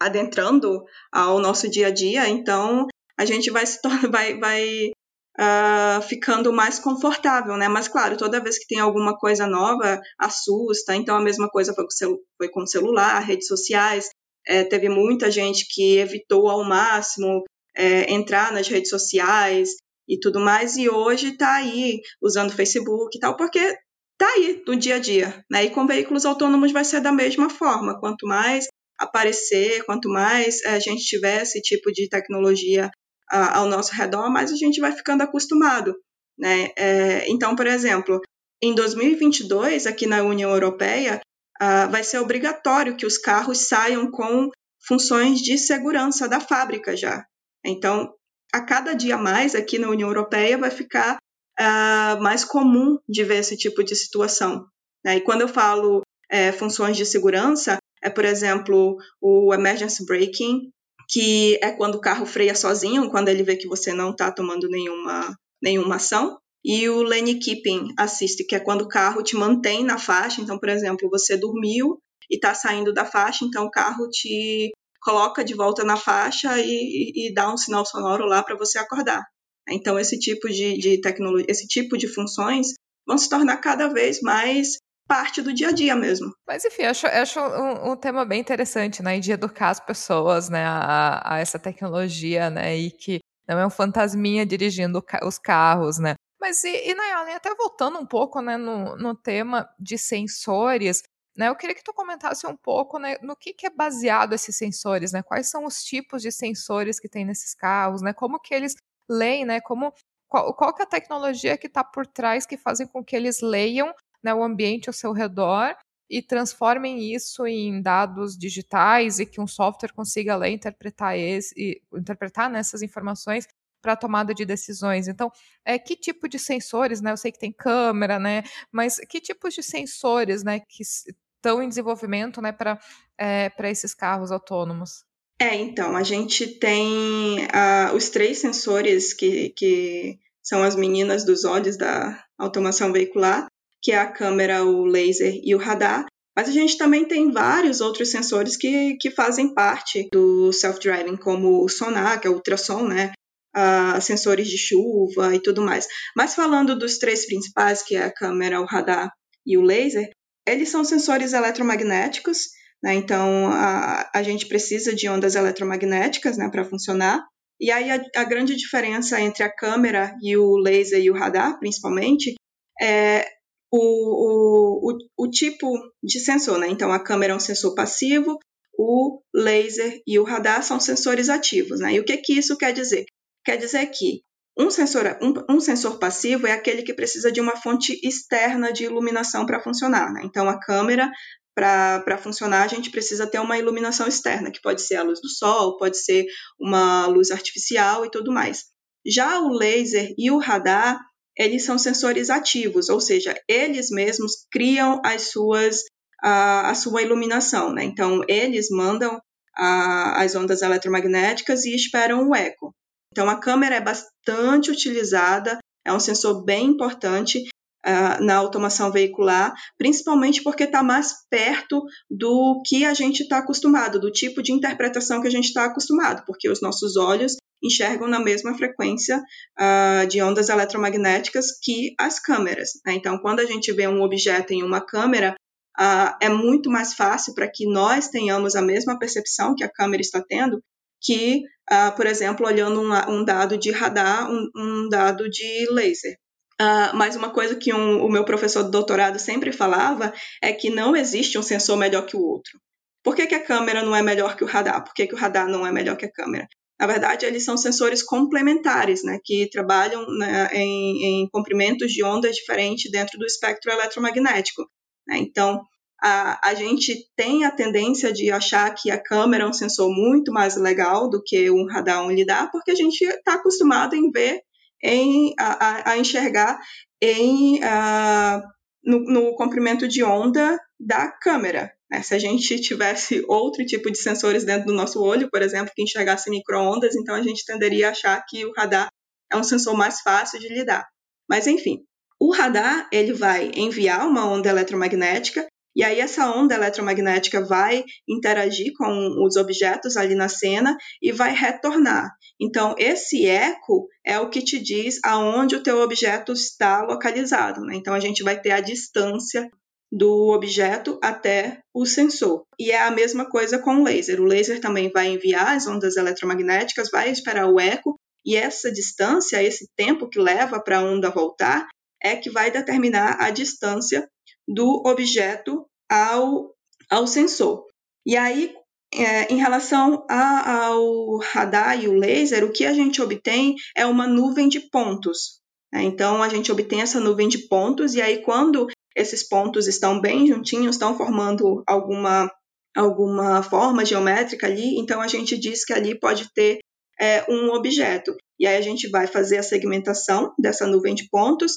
adentrando ao nosso dia a dia, então a gente vai se torna, vai, vai uh, ficando mais confortável, né? Mas claro, toda vez que tem alguma coisa nova, assusta. Então a mesma coisa foi com, celu- foi com celular, redes sociais. É, teve muita gente que evitou ao máximo é, entrar nas redes sociais e tudo mais, e hoje está aí usando Facebook e tal, porque está aí no dia a dia, né? E com veículos autônomos vai ser da mesma forma. Quanto mais aparecer, quanto mais a gente tiver esse tipo de tecnologia a, ao nosso redor, mais a gente vai ficando acostumado, né? É, então, por exemplo, em dois mil e vinte e dois, aqui na União Europeia, Uh, vai ser obrigatório que os carros saiam com funções de segurança da fábrica já. Então, a cada dia mais, aqui na União Europeia, vai ficar uh, mais comum de ver esse tipo de situação, né? E quando eu falo é, funções de segurança, é, por exemplo, o emergency braking, que é quando o carro freia sozinho, quando ele vê que você não está tomando nenhuma, nenhuma ação. E o Lane Keeping Assist, que é quando o carro te mantém na faixa. Então, por exemplo, você dormiu e está saindo da faixa, então o carro te coloca de volta na faixa e, e, e dá um sinal sonoro lá para você acordar. Então, esse tipo de, de tecnologia, esse tipo de funções vão se tornar cada vez mais parte do dia a dia mesmo. Mas, enfim, eu acho, eu acho um, um tema bem interessante, né, de educar as pessoas, né, a, a essa tecnologia, né, e que não é um fantasminha dirigindo os carros, né. Mas, e, e Nayale, até voltando um pouco, né, no, no tema de sensores, né, eu queria que tu comentasse um pouco, né, no que, que é baseado esses sensores, né, quais são os tipos de sensores que tem nesses carros, né, como que eles leem, né, como, qual, qual que é a tecnologia que está por trás que fazem com que eles leiam, né, o ambiente ao seu redor e transformem isso em dados digitais e que um software consiga ler, interpretar, esse, e, interpretar né, essas informações para a tomada de decisões. Então, é, que tipo de sensores, né? Eu sei que tem câmera, né? Mas que tipos de sensores, né, que estão em desenvolvimento, né, para é, para esses carros autônomos? É, então, a gente tem uh, os três sensores que, que são as meninas dos olhos da automação veicular, que é a câmera, o laser e o radar. Mas a gente também tem vários outros sensores que, que fazem parte do self-driving, como o sonar, que é o ultrassom, né? Uh, sensores de chuva e tudo mais. Mas falando dos três principais, que é a câmera, o radar e o laser, eles são sensores eletromagnéticos, né? Então a, a gente precisa de ondas eletromagnéticas, né, para funcionar. E aí a, a grande diferença entre a câmera e o laser e o radar, principalmente, é o, o, o, o tipo de sensor, né? Então a câmera é um sensor passivo, o laser e o radar são sensores ativos, né? E o que, que isso quer dizer? Quer dizer que um sensor, um, um sensor passivo é aquele que precisa de uma fonte externa de iluminação para funcionar, né? Então, a câmera, para funcionar, a gente precisa ter uma iluminação externa, que pode ser a luz do sol, pode ser uma luz artificial e tudo mais. Já o laser e o radar, eles são sensores ativos, ou seja, eles mesmos criam as suas, a, a sua iluminação, né? Então, eles mandam a, as ondas eletromagnéticas e esperam o eco. Então, a câmera é bastante utilizada, é um sensor bem importante uh, na automação veicular, principalmente porque está mais perto do que a gente está acostumado, do tipo de interpretação que a gente está acostumado, porque os nossos olhos enxergam na mesma frequência uh, de ondas eletromagnéticas que as câmeras, né? Então, quando a gente vê um objeto em uma câmera, uh, é muito mais fácil para que nós tenhamos a mesma percepção que a câmera está tendo, que, uh, por exemplo, olhando um, um dado de radar, um, um dado de laser. Uh, mas uma coisa que um, o meu professor do doutorado sempre falava é que não existe um sensor melhor que o outro. Por que, que a câmera não é melhor que o radar? Por que, que o radar não é melhor que a câmera? Na verdade, eles são sensores complementares, né, que trabalham, né, em, em comprimentos de ondas diferentes dentro do espectro eletromagnético, né? Então, A, a gente tem a tendência de achar que a câmera é um sensor muito mais legal do que um radar, um lidar, porque a gente está acostumado em ver, em, a, a enxergar em, a, no, no comprimento de onda da câmera, né? Se a gente tivesse outro tipo de sensores dentro do nosso olho, por exemplo, que enxergasse micro-ondas, então a gente tenderia a achar que o radar é um sensor mais fácil de lidar. Mas, enfim, O radar, ele vai enviar uma onda eletromagnética e aí essa onda eletromagnética vai interagir com os objetos ali na cena e vai retornar. Então, esse eco é o que te diz aonde o teu objeto está localizado, né? Então, a gente vai ter a distância do objeto até o sensor. E é a mesma coisa com o laser. O laser também vai enviar as ondas eletromagnéticas, vai esperar o eco, e essa distância, esse tempo que leva para a onda voltar, é que vai determinar a distância do objeto ao, ao sensor. E aí, é, em relação a, ao radar e o laser, o que a gente obtém é uma nuvem de pontos. Né? Então, a gente obtém essa nuvem de pontos, e aí quando esses pontos estão bem juntinhos, estão formando alguma, alguma forma geométrica ali, então a gente diz que ali pode ter é, um objeto. E aí a gente vai fazer a segmentação dessa nuvem de pontos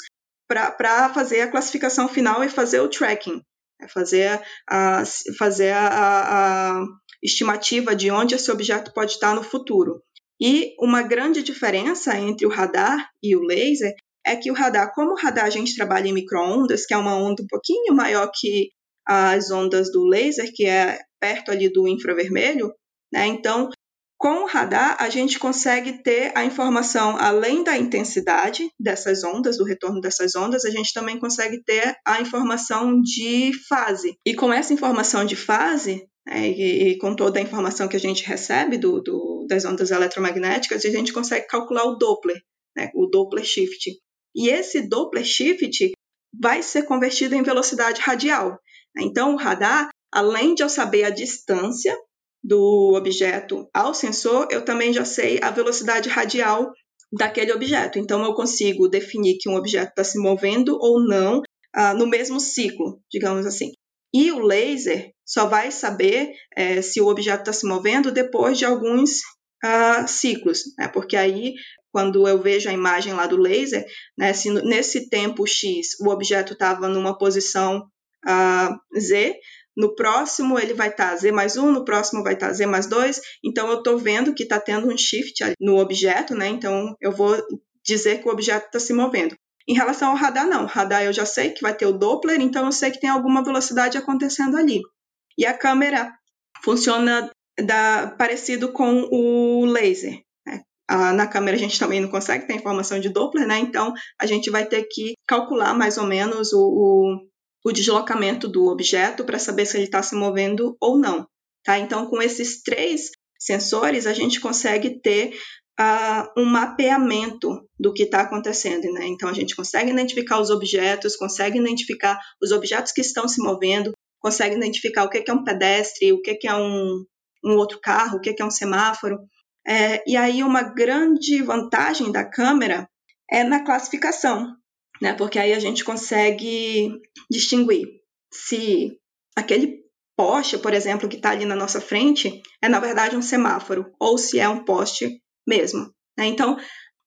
para fazer a classificação final e fazer o tracking, né? fazer, a, fazer a, a estimativa de onde esse objeto pode estar no futuro. E uma grande diferença entre o radar e o laser é que o radar, como o radar a gente trabalha em micro-ondas, que é uma onda um pouquinho maior que as ondas do laser, que é perto ali do infravermelho, né? Então, com o radar, a gente consegue ter a informação, além da intensidade dessas ondas, do retorno dessas ondas, a gente também consegue ter a informação de fase. E com essa informação de fase, né, e, e com toda a informação que a gente recebe do, do, das ondas eletromagnéticas, a gente consegue calcular o Doppler, né, o Doppler Shift. E esse Doppler Shift vai ser convertido em velocidade radial. Então, o radar, além de eu saber a distância do objeto ao sensor, eu também já sei a velocidade radial daquele objeto. Então, eu consigo definir que um objeto está se movendo ou não ah, no mesmo ciclo, digamos assim. E o laser só vai saber eh, se o objeto está se movendo depois de alguns ah, ciclos, né? Porque aí, quando eu vejo a imagem lá do laser, né, se nesse tempo X o objeto estava numa posição ah, Z, no próximo ele vai estar tá Z mais um, no próximo vai estar tá Z mais dois, então eu estou vendo que está tendo um shift no objeto, né? Então eu vou dizer que o objeto está se movendo. Em relação ao radar, não. O radar eu já sei que vai ter o Doppler, então eu sei que tem alguma velocidade acontecendo ali. E a câmera funciona da, parecido com o laser. Na câmera a gente também não consegue ter informação de Doppler, né? Então a gente vai ter que calcular mais ou menos o, o, o deslocamento do objeto para saber se ele está se movendo ou não. Tá? Então com esses três sensores a gente consegue ter uh, um mapeamento do que está acontecendo, né? Então a gente consegue identificar os objetos, consegue identificar os objetos que estão se movendo, consegue identificar o que é um pedestre, o que é um, um outro carro, o que é um semáforo. É, e aí uma grande vantagem da câmera é na classificação, né? Porque aí a gente consegue distinguir se aquele poste, por exemplo, que está ali na nossa frente, é na verdade um semáforo ou se é um poste mesmo, né? Então,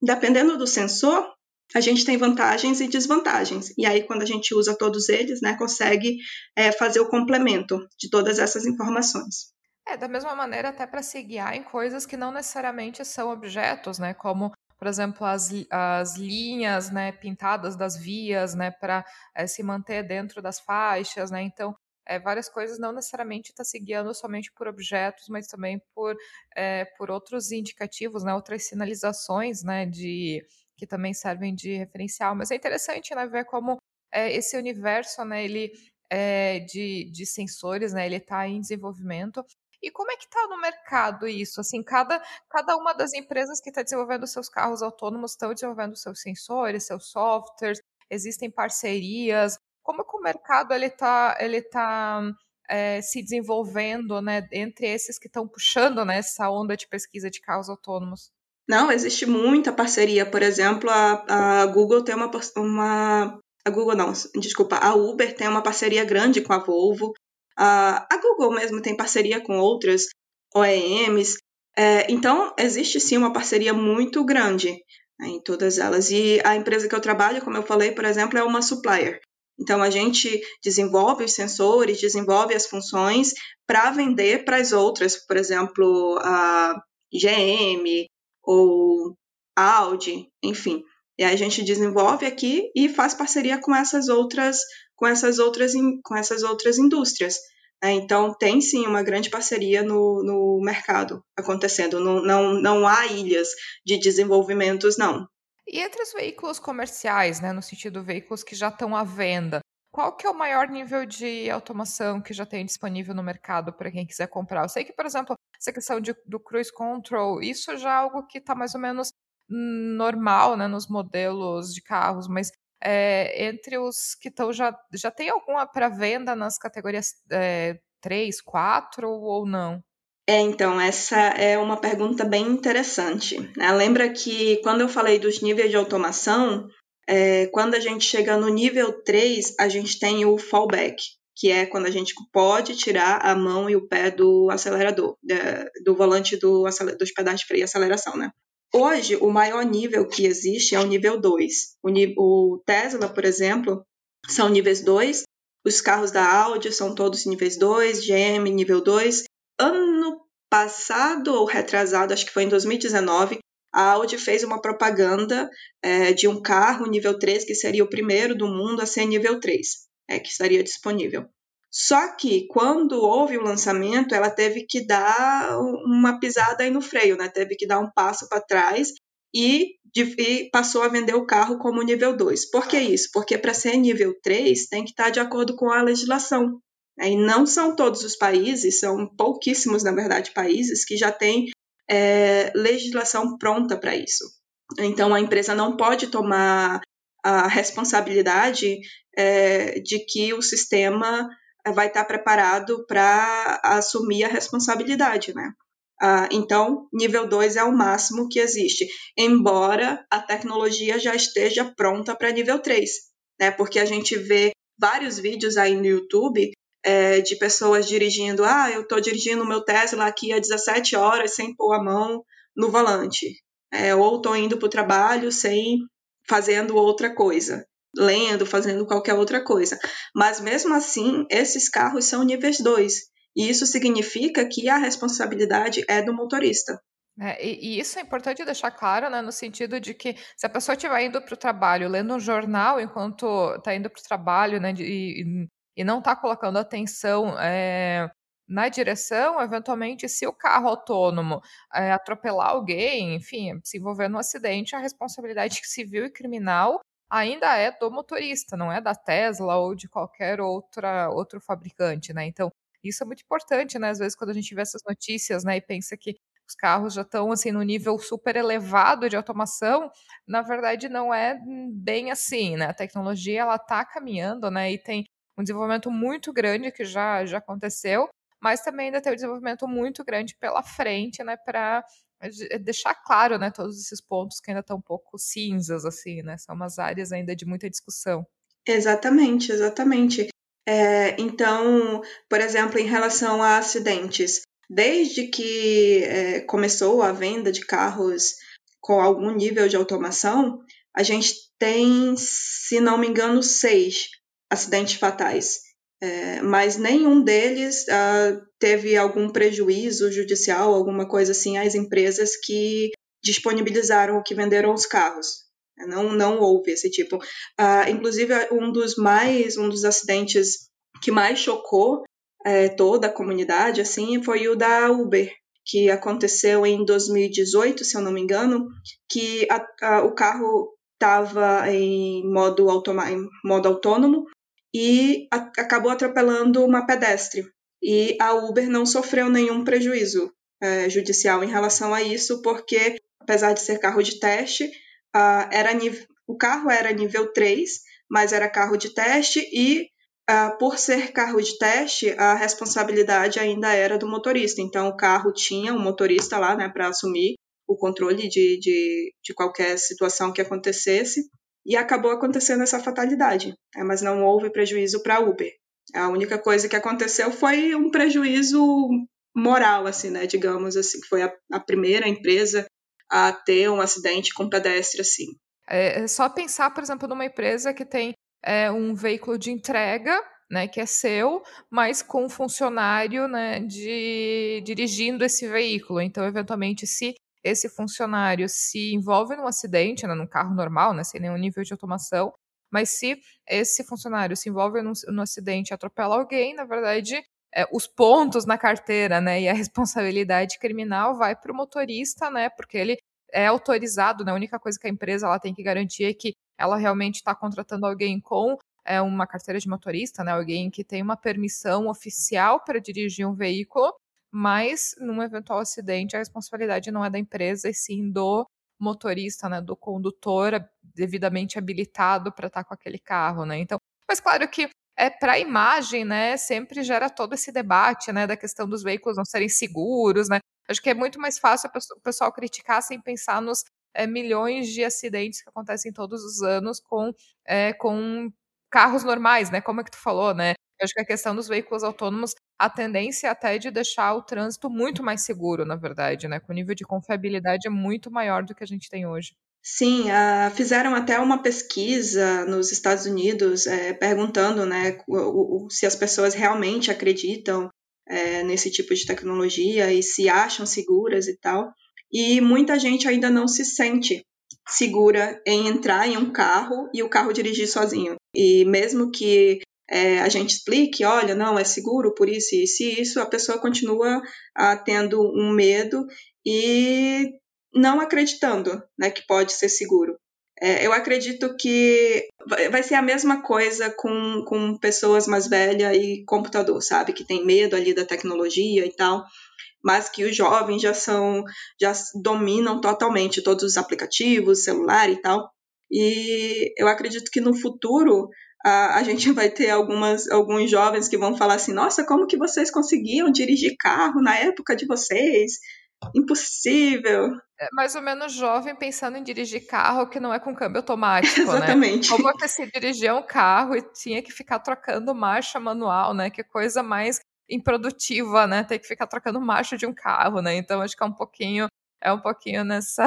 dependendo do sensor, a gente tem vantagens e desvantagens. E aí, quando a gente usa todos eles, né, consegue é, fazer o complemento de todas essas informações. É, da mesma maneira até para se guiar em coisas que não necessariamente são objetos, né? Como, por exemplo, as, as linhas, né, pintadas das vias, né, para é, se manter dentro das faixas, né? Então, é, várias coisas não necessariamente estão tá se guiando somente por objetos, mas também por, é, por outros indicativos, né, outras sinalizações, né, de, que também servem de referencial. Mas é interessante, né, ver como é, esse universo, né, ele, é, de, de sensores, né, ele está em desenvolvimento. E como é que está no mercado isso? Assim, cada, cada uma das empresas que está desenvolvendo seus carros autônomos estão desenvolvendo seus sensores, seus softwares, existem parcerias. Como que o mercado ele está ele tá, é, se desenvolvendo, né, entre esses que estão puxando, né, essa onda de pesquisa de carros autônomos? Não, existe muita parceria. Por exemplo, a, a Google tem uma, uma... A Google não, desculpa. A Uber tem uma parceria grande com a Volvo. A Google mesmo tem parceria com outras O E Ms, é, então existe sim uma parceria muito grande, né, em todas elas. E a empresa que eu trabalho, como eu falei, por exemplo, é uma supplier. Então a gente desenvolve os sensores, desenvolve as funções para vender para as outras, por exemplo, a G M ou a Audi, enfim. E aí a gente desenvolve aqui e faz parceria com essas outras, com essas outras, com essas outras indústrias. Então, tem sim uma grande parceria no, no mercado acontecendo. Não, não, não há ilhas de desenvolvimentos, não. E entre os veículos comerciais, né, no sentido veículos que já estão à venda, qual que é o maior nível de automação que já tem disponível no mercado para quem quiser comprar? Eu sei que, por exemplo, essa questão de, do Cruise Control, isso já é algo que está mais ou menos normal, né, nos modelos de carros, mas é, entre os que estão, já, já tem alguma para venda nas categorias é, três, quatro ou não? É, então, essa é uma pergunta bem interessante, né? Lembra que quando eu falei dos níveis de automação, é, quando a gente chega no nível três, a gente tem o fallback, que é quando a gente pode tirar a mão e o pé do acelerador, do volante do, dos pedais de freio e aceleração, né? Hoje, o maior nível que existe é o nível dois. O, o Tesla, por exemplo, são níveis dois. Os carros da Audi são todos níveis dois, G M, nível dois. Ano passado, ou retrasado, acho que foi em dois mil e dezenove, a Audi fez uma propaganda é, de um carro nível três, que seria o primeiro do mundo a ser nível três, é, que estaria disponível. Só que, quando houve o lançamento, ela teve que dar uma pisada aí no freio, né? Teve que dar um passo para trás e, e passou a vender o carro como nível dois. Por que isso? Porque para ser nível três, tem que estar de acordo com a legislação, né? E não são todos os países, são pouquíssimos, na verdade, países que já têm é, legislação pronta para isso. Então, a empresa não pode tomar a responsabilidade é, de que o sistema vai estar preparado para assumir a responsabilidade, né? Ah, então, nível dois é o máximo que existe, embora a tecnologia já esteja pronta para nível três, né? Porque a gente vê vários vídeos aí no YouTube é, de pessoas dirigindo, ah, eu estou dirigindo o meu Tesla aqui há dezessete horas sem pôr a mão no volante, é, ou estou indo para o trabalho sem fazendo outra coisa, lendo, fazendo qualquer outra coisa. Mas, mesmo assim, esses carros são níveis dois. E isso significa que a responsabilidade é do motorista. É, e, e isso é importante deixar claro, né, no sentido de que se a pessoa estiver indo para o trabalho, lendo um jornal enquanto está indo para o trabalho, né, de, e, e não está colocando atenção é, na direção, eventualmente, se o carro autônomo é, atropelar alguém, enfim, se envolver num acidente, a responsabilidade civil e criminal ainda é do motorista, não é da Tesla ou de qualquer outra, outro fabricante, né? Então, isso é muito importante, né? Às vezes, quando a gente vê essas notícias, né, e pensa que os carros já estão, assim, num nível super elevado de automação, na verdade, não é bem assim, né? A tecnologia, ela está caminhando, né? E tem um desenvolvimento muito grande que já, já aconteceu, mas também ainda tem um desenvolvimento muito grande pela frente, né, para deixar claro, né, todos esses pontos que ainda estão um pouco cinzas, assim, né, são umas áreas ainda de muita discussão. Exatamente, exatamente. É, então, por exemplo, em relação a acidentes, desde que é, começou a venda de carros com algum nível de automação, a gente tem, se não me engano, seis acidentes fatais. É, mas nenhum deles ah, teve algum prejuízo judicial, alguma coisa assim, às empresas que disponibilizaram ou que venderam os carros. Não, não houve esse tipo. Ah, inclusive, um dos mais, um dos acidentes que mais chocou é, toda a comunidade, assim, foi o da Uber, que aconteceu em dois mil e dezoito, se eu não me engano, que a, a, o carro estava em modo, automa- em modo autônomo, e a, acabou atropelando uma pedestre. E a Uber não sofreu nenhum prejuízo é, judicial em relação a isso, porque, apesar de ser carro de teste, uh, era nível, o carro era nível três, mas era carro de teste, e uh, por ser carro de teste, a responsabilidade ainda era do motorista. Então, o carro tinha um motorista lá, né, para assumir o controle de, de, de qualquer situação que acontecesse. E acabou acontecendo essa fatalidade, né? Mas não houve prejuízo para a Uber. A única coisa que aconteceu foi um prejuízo moral, assim, né? Digamos assim, que foi a, a primeira empresa a ter um acidente com pedestre, assim. É só pensar, por exemplo, numa empresa que tem é, um veículo de entrega, né, que é seu, mas com um funcionário, né, de, dirigindo esse veículo. Então, eventualmente, se esse funcionário se envolve num acidente, né, num carro normal, né, sem nenhum nível de automação, mas se esse funcionário se envolve num, num acidente e atropela alguém, na verdade, é, os pontos na carteira, né, e a responsabilidade criminal vai para o motorista, né, porque ele é autorizado, né, a única coisa que a empresa ela tem que garantir é que ela realmente está contratando alguém com é, uma carteira de motorista, né, alguém que tem uma permissão oficial para dirigir um veículo, mas num eventual acidente a responsabilidade não é da empresa e sim do motorista, né, do condutor devidamente habilitado para estar com aquele carro, né, então, mas claro que é, para a imagem, né, sempre gera todo esse debate, né, da questão dos veículos não serem seguros, né, acho que é muito mais fácil o pessoal criticar sem pensar nos é, milhões de acidentes que acontecem todos os anos com, é, com carros normais, né, como é que tu falou, né, acho que a questão dos veículos autônomos, a tendência até é de deixar o trânsito muito mais seguro, na verdade, né, com o nível de confiabilidade é muito maior do que a gente tem hoje. Sim, uh, fizeram até uma pesquisa nos Estados Unidos é, perguntando, né, o, o, se as pessoas realmente acreditam é, nesse tipo de tecnologia e se acham seguras e tal, e muita gente ainda não se sente segura em entrar em um carro e o carro dirigir sozinho. E mesmo que é, a gente explique, olha, não, é seguro por isso e isso, isso, a pessoa continua ah, tendo um medo e não acreditando, né, que pode ser seguro. É, eu acredito que vai ser a mesma coisa com, com pessoas mais velhas e computador, sabe? Que tem medo ali da tecnologia e tal, mas que os jovens já são, já dominam totalmente todos os aplicativos, celular e tal. E eu acredito que no futuro a, a gente vai ter algumas, alguns jovens que vão falar assim, nossa, como que vocês conseguiam dirigir carro na época de vocês? Impossível. É mais ou menos jovem pensando em dirigir carro que não é com câmbio automático, exatamente, né? Como é que se dirigia um carro e tinha que ficar trocando marcha manual, né? Que coisa mais improdutiva, né? Ter que ficar trocando marcha de um carro, né? Então acho que é um pouquinho, é um pouquinho nessa,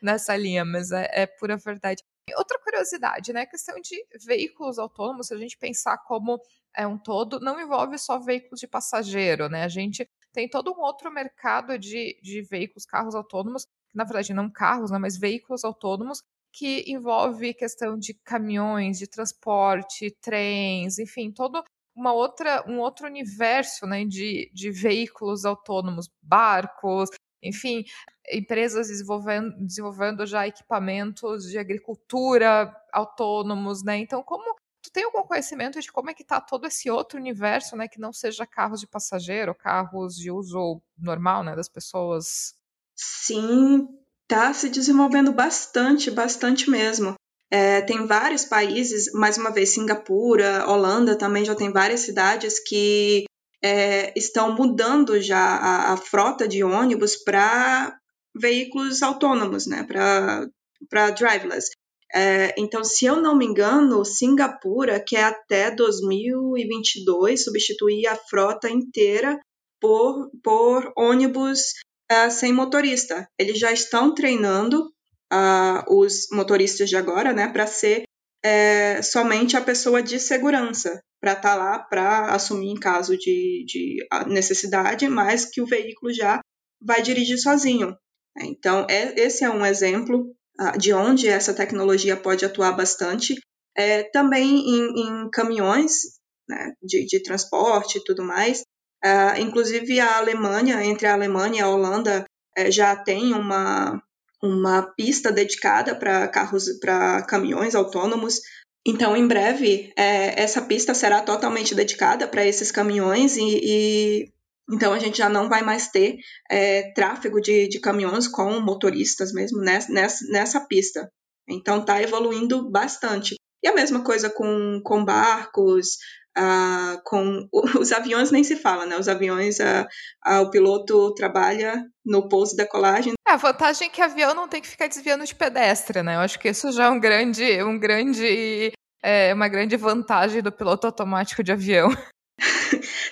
nessa linha, mas é, é pura verdade. E outra curiosidade, né? A questão de veículos autônomos, se a gente pensar como é um todo, não envolve só veículos de passageiro, né? A gente tem todo um outro mercado de, de veículos, carros autônomos, na verdade não carros, né, mas veículos autônomos, que envolve questão de caminhões, de transporte, trens, enfim, todo uma outra, um outro universo, né, de, de veículos autônomos, barcos, enfim, empresas desenvolvendo, desenvolvendo já equipamentos de agricultura autônomos, né, então como tu tem algum conhecimento de como é que está todo esse outro universo, né, que não seja carros de passageiro, carros de uso normal, né, das pessoas? Sim, está se desenvolvendo bastante, bastante mesmo. É, tem vários países, mais uma vez, Singapura, Holanda também já tem várias cidades que é, estão mudando já a, a frota de ônibus para veículos autônomos, né, para driverless. É, então, se eu não me engano, Singapura quer até dois mil e vinte e dois substituir a frota inteira por, por ônibus é, sem motorista. Eles já estão treinando uh, os motoristas de agora, né, para ser é, somente a pessoa de segurança, para estar lá, para assumir em caso de, de necessidade, mas que o veículo já vai dirigir sozinho. Então, é, esse é um exemplo de onde essa tecnologia pode atuar bastante, é, também em, em caminhões, né, de, de transporte e tudo mais. É, inclusive, a Alemanha, entre a Alemanha e a Holanda, é, já tem uma, uma pista dedicada para carros, para caminhões autônomos. Então, em breve, é, essa pista será totalmente dedicada para esses caminhões e, e então, a gente já não vai mais ter é, tráfego de, de caminhões com motoristas mesmo nessa, nessa, nessa pista. Então, está evoluindo bastante. E a mesma coisa com, com barcos, ah, com os aviões nem se fala, né? Os aviões, ah, ah, o piloto trabalha no pouso e decolagem. É, a vantagem é que avião não tem que ficar desviando de pedestre, né? Eu acho que isso já é um grande, um grande, é, uma grande vantagem do piloto automático de avião.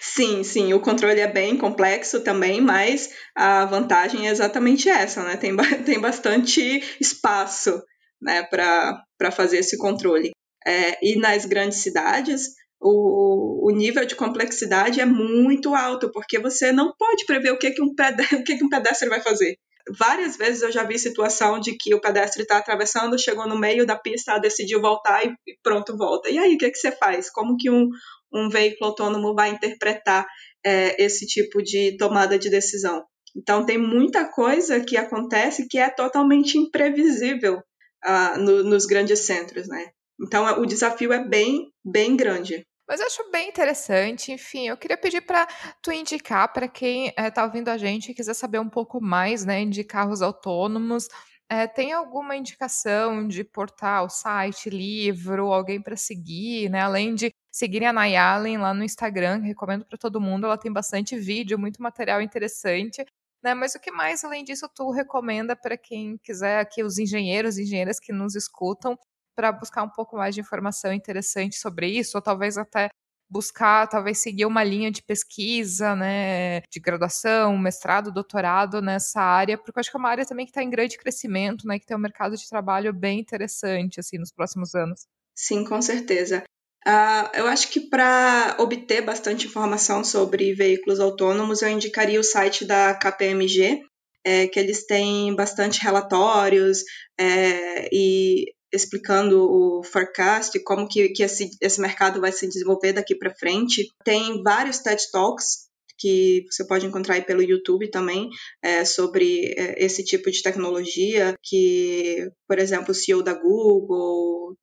Sim, sim, o controle é bem complexo também, mas a vantagem é exatamente essa, né? Tem, tem bastante espaço, né, para fazer esse controle. É, e nas grandes cidades, o, o nível de complexidade é muito alto, porque você não pode prever o que, que, um, ped... o que, que um pedestre vai fazer. várias vezes eu já vi situação de que o pedestre está atravessando, chegou no meio da pista, decidiu voltar e pronto, volta. E aí, o que, que você faz? Como que um, um veículo autônomo vai interpretar é, esse tipo de tomada de decisão? Então, tem muita coisa que acontece que é totalmente imprevisível ah, no, nos grandes centros, né? Então, o desafio é bem, bem grande. Mas eu acho bem interessante, enfim, eu queria pedir para tu indicar para quem está é, ouvindo a gente e quiser saber um pouco mais, né, de carros autônomos, é, tem alguma indicação de portal, site, livro, alguém para seguir, né, além de seguirem a Nayale lá no Instagram, recomendo para todo mundo, ela tem bastante vídeo, muito material interessante, né, mas o que mais, além disso, tu recomenda para quem quiser, aqui os engenheiros e engenheiras que nos escutam, para buscar um pouco mais de informação interessante sobre isso, ou talvez até buscar, talvez seguir uma linha de pesquisa, né, de graduação, mestrado, doutorado nessa área, porque eu acho que é uma área também que está em grande crescimento, né, que tem um mercado de trabalho bem interessante, assim, nos próximos anos. Sim, com certeza. Uh, eu acho que para obter bastante informação sobre veículos autônomos, eu indicaria o site da K P M G, é, que eles têm bastante relatórios é, e... explicando o forecast, como que, que esse, esse mercado vai se desenvolver daqui para frente. Tem vários TED Talks que você pode encontrar aí pelo YouTube também, é, sobre é, esse tipo de tecnologia, que, por exemplo, o C E O da Google,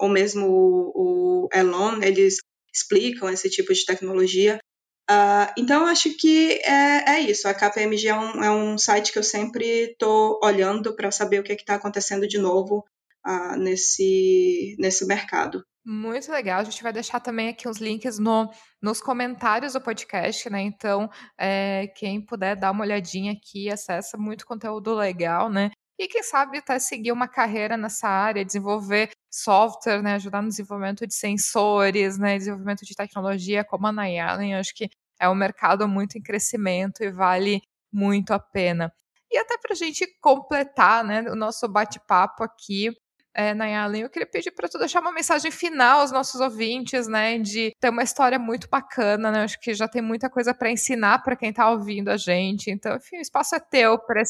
ou mesmo o, o Elon, eles explicam esse tipo de tecnologia. Uh, então, eu acho que é, é isso. A K P M G é um, é um site que eu sempre estou olhando para saber o que é que está acontecendo de novo Ah, nesse, nesse mercado. Muito legal, a gente vai deixar também aqui os links no, nos comentários do podcast, né, então é, quem puder dar uma olhadinha aqui, acessa muito conteúdo legal, né, e quem sabe até seguir uma carreira nessa área, desenvolver software, né, ajudar no desenvolvimento de sensores, né, desenvolvimento de tecnologia como a Nayale, acho que é um mercado muito em crescimento e vale muito a pena. E até para a gente completar, né, o nosso bate-papo aqui, É, Nayale, eu queria pedir para tu deixar uma mensagem final aos nossos ouvintes, né, de ter uma história muito bacana, né, acho que já tem muita coisa para ensinar para quem está ouvindo a gente, então, enfim, o espaço é teu para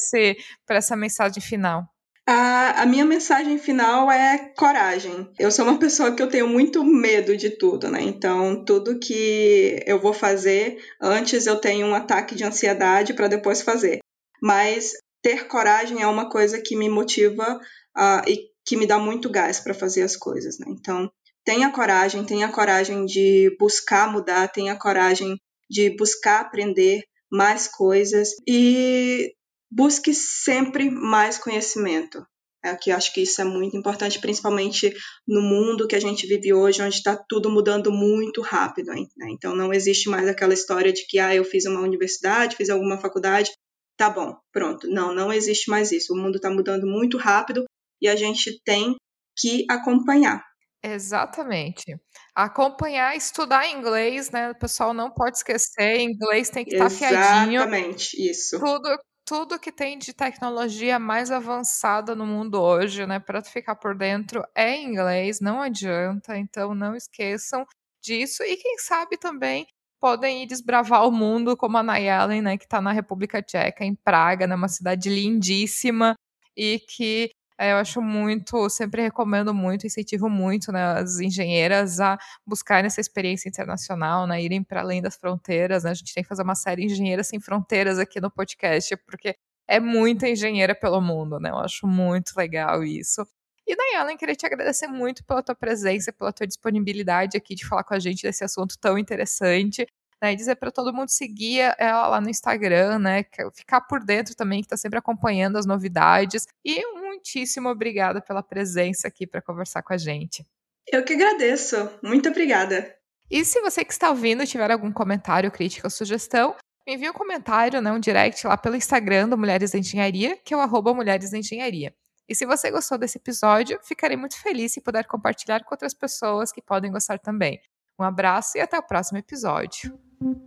essa mensagem final. A, a minha mensagem final é coragem. Eu sou uma pessoa que eu tenho muito medo de tudo, né? Então, tudo que eu vou fazer, antes eu tenho um ataque de ansiedade para depois fazer. Mas ter coragem é uma coisa que me motiva uh, e que me dá muito gás para fazer as coisas, né? Então, tenha coragem, tenha coragem de buscar mudar, tenha coragem de buscar aprender mais coisas e busque sempre mais conhecimento. É que eu acho que isso é muito importante, principalmente no mundo que a gente vive hoje, onde está tudo mudando muito rápido, né? Então, não existe mais aquela história de que, ah, eu fiz uma universidade, fiz alguma faculdade, tá bom, pronto. Não, não existe mais isso. O mundo está mudando muito rápido, e a gente tem que acompanhar. Exatamente. Acompanhar, estudar inglês, né? O pessoal não pode esquecer, inglês tem que estar afiadinho. Exatamente, isso. Tudo, tudo que tem de tecnologia mais avançada no mundo hoje, né? Para ficar por dentro é inglês, não adianta. Então, não esqueçam disso. E quem sabe também podem ir desbravar o mundo, como a Nayale, né? Que está na República Tcheca, em Praga, numa cidade lindíssima e que... É, eu acho muito, sempre recomendo muito, incentivo muito, né, as engenheiras a buscarem essa experiência internacional, né, irem para além das fronteiras, né, a gente tem que fazer uma série Engenheiras Sem Fronteiras aqui no podcast, porque é muita engenheira pelo mundo, né, eu acho muito legal isso. E, Nayale, queria te agradecer muito pela tua presença, pela tua disponibilidade aqui de falar com a gente desse assunto tão interessante, né, e dizer para todo mundo seguir ela lá no Instagram, né, ficar por dentro também, que está sempre acompanhando as novidades, e um muitíssimo obrigada pela presença aqui para conversar com a gente. Eu que agradeço. Muito obrigada. E se você que está ouvindo tiver algum comentário, crítica ou sugestão, me envie um comentário, né, um direct lá pelo Instagram do Mulheres da Engenharia, que é o arroba Mulheres da Engenharia. E se você gostou desse episódio, ficarei muito feliz se puder compartilhar com outras pessoas que podem gostar também. Um abraço e até o próximo episódio.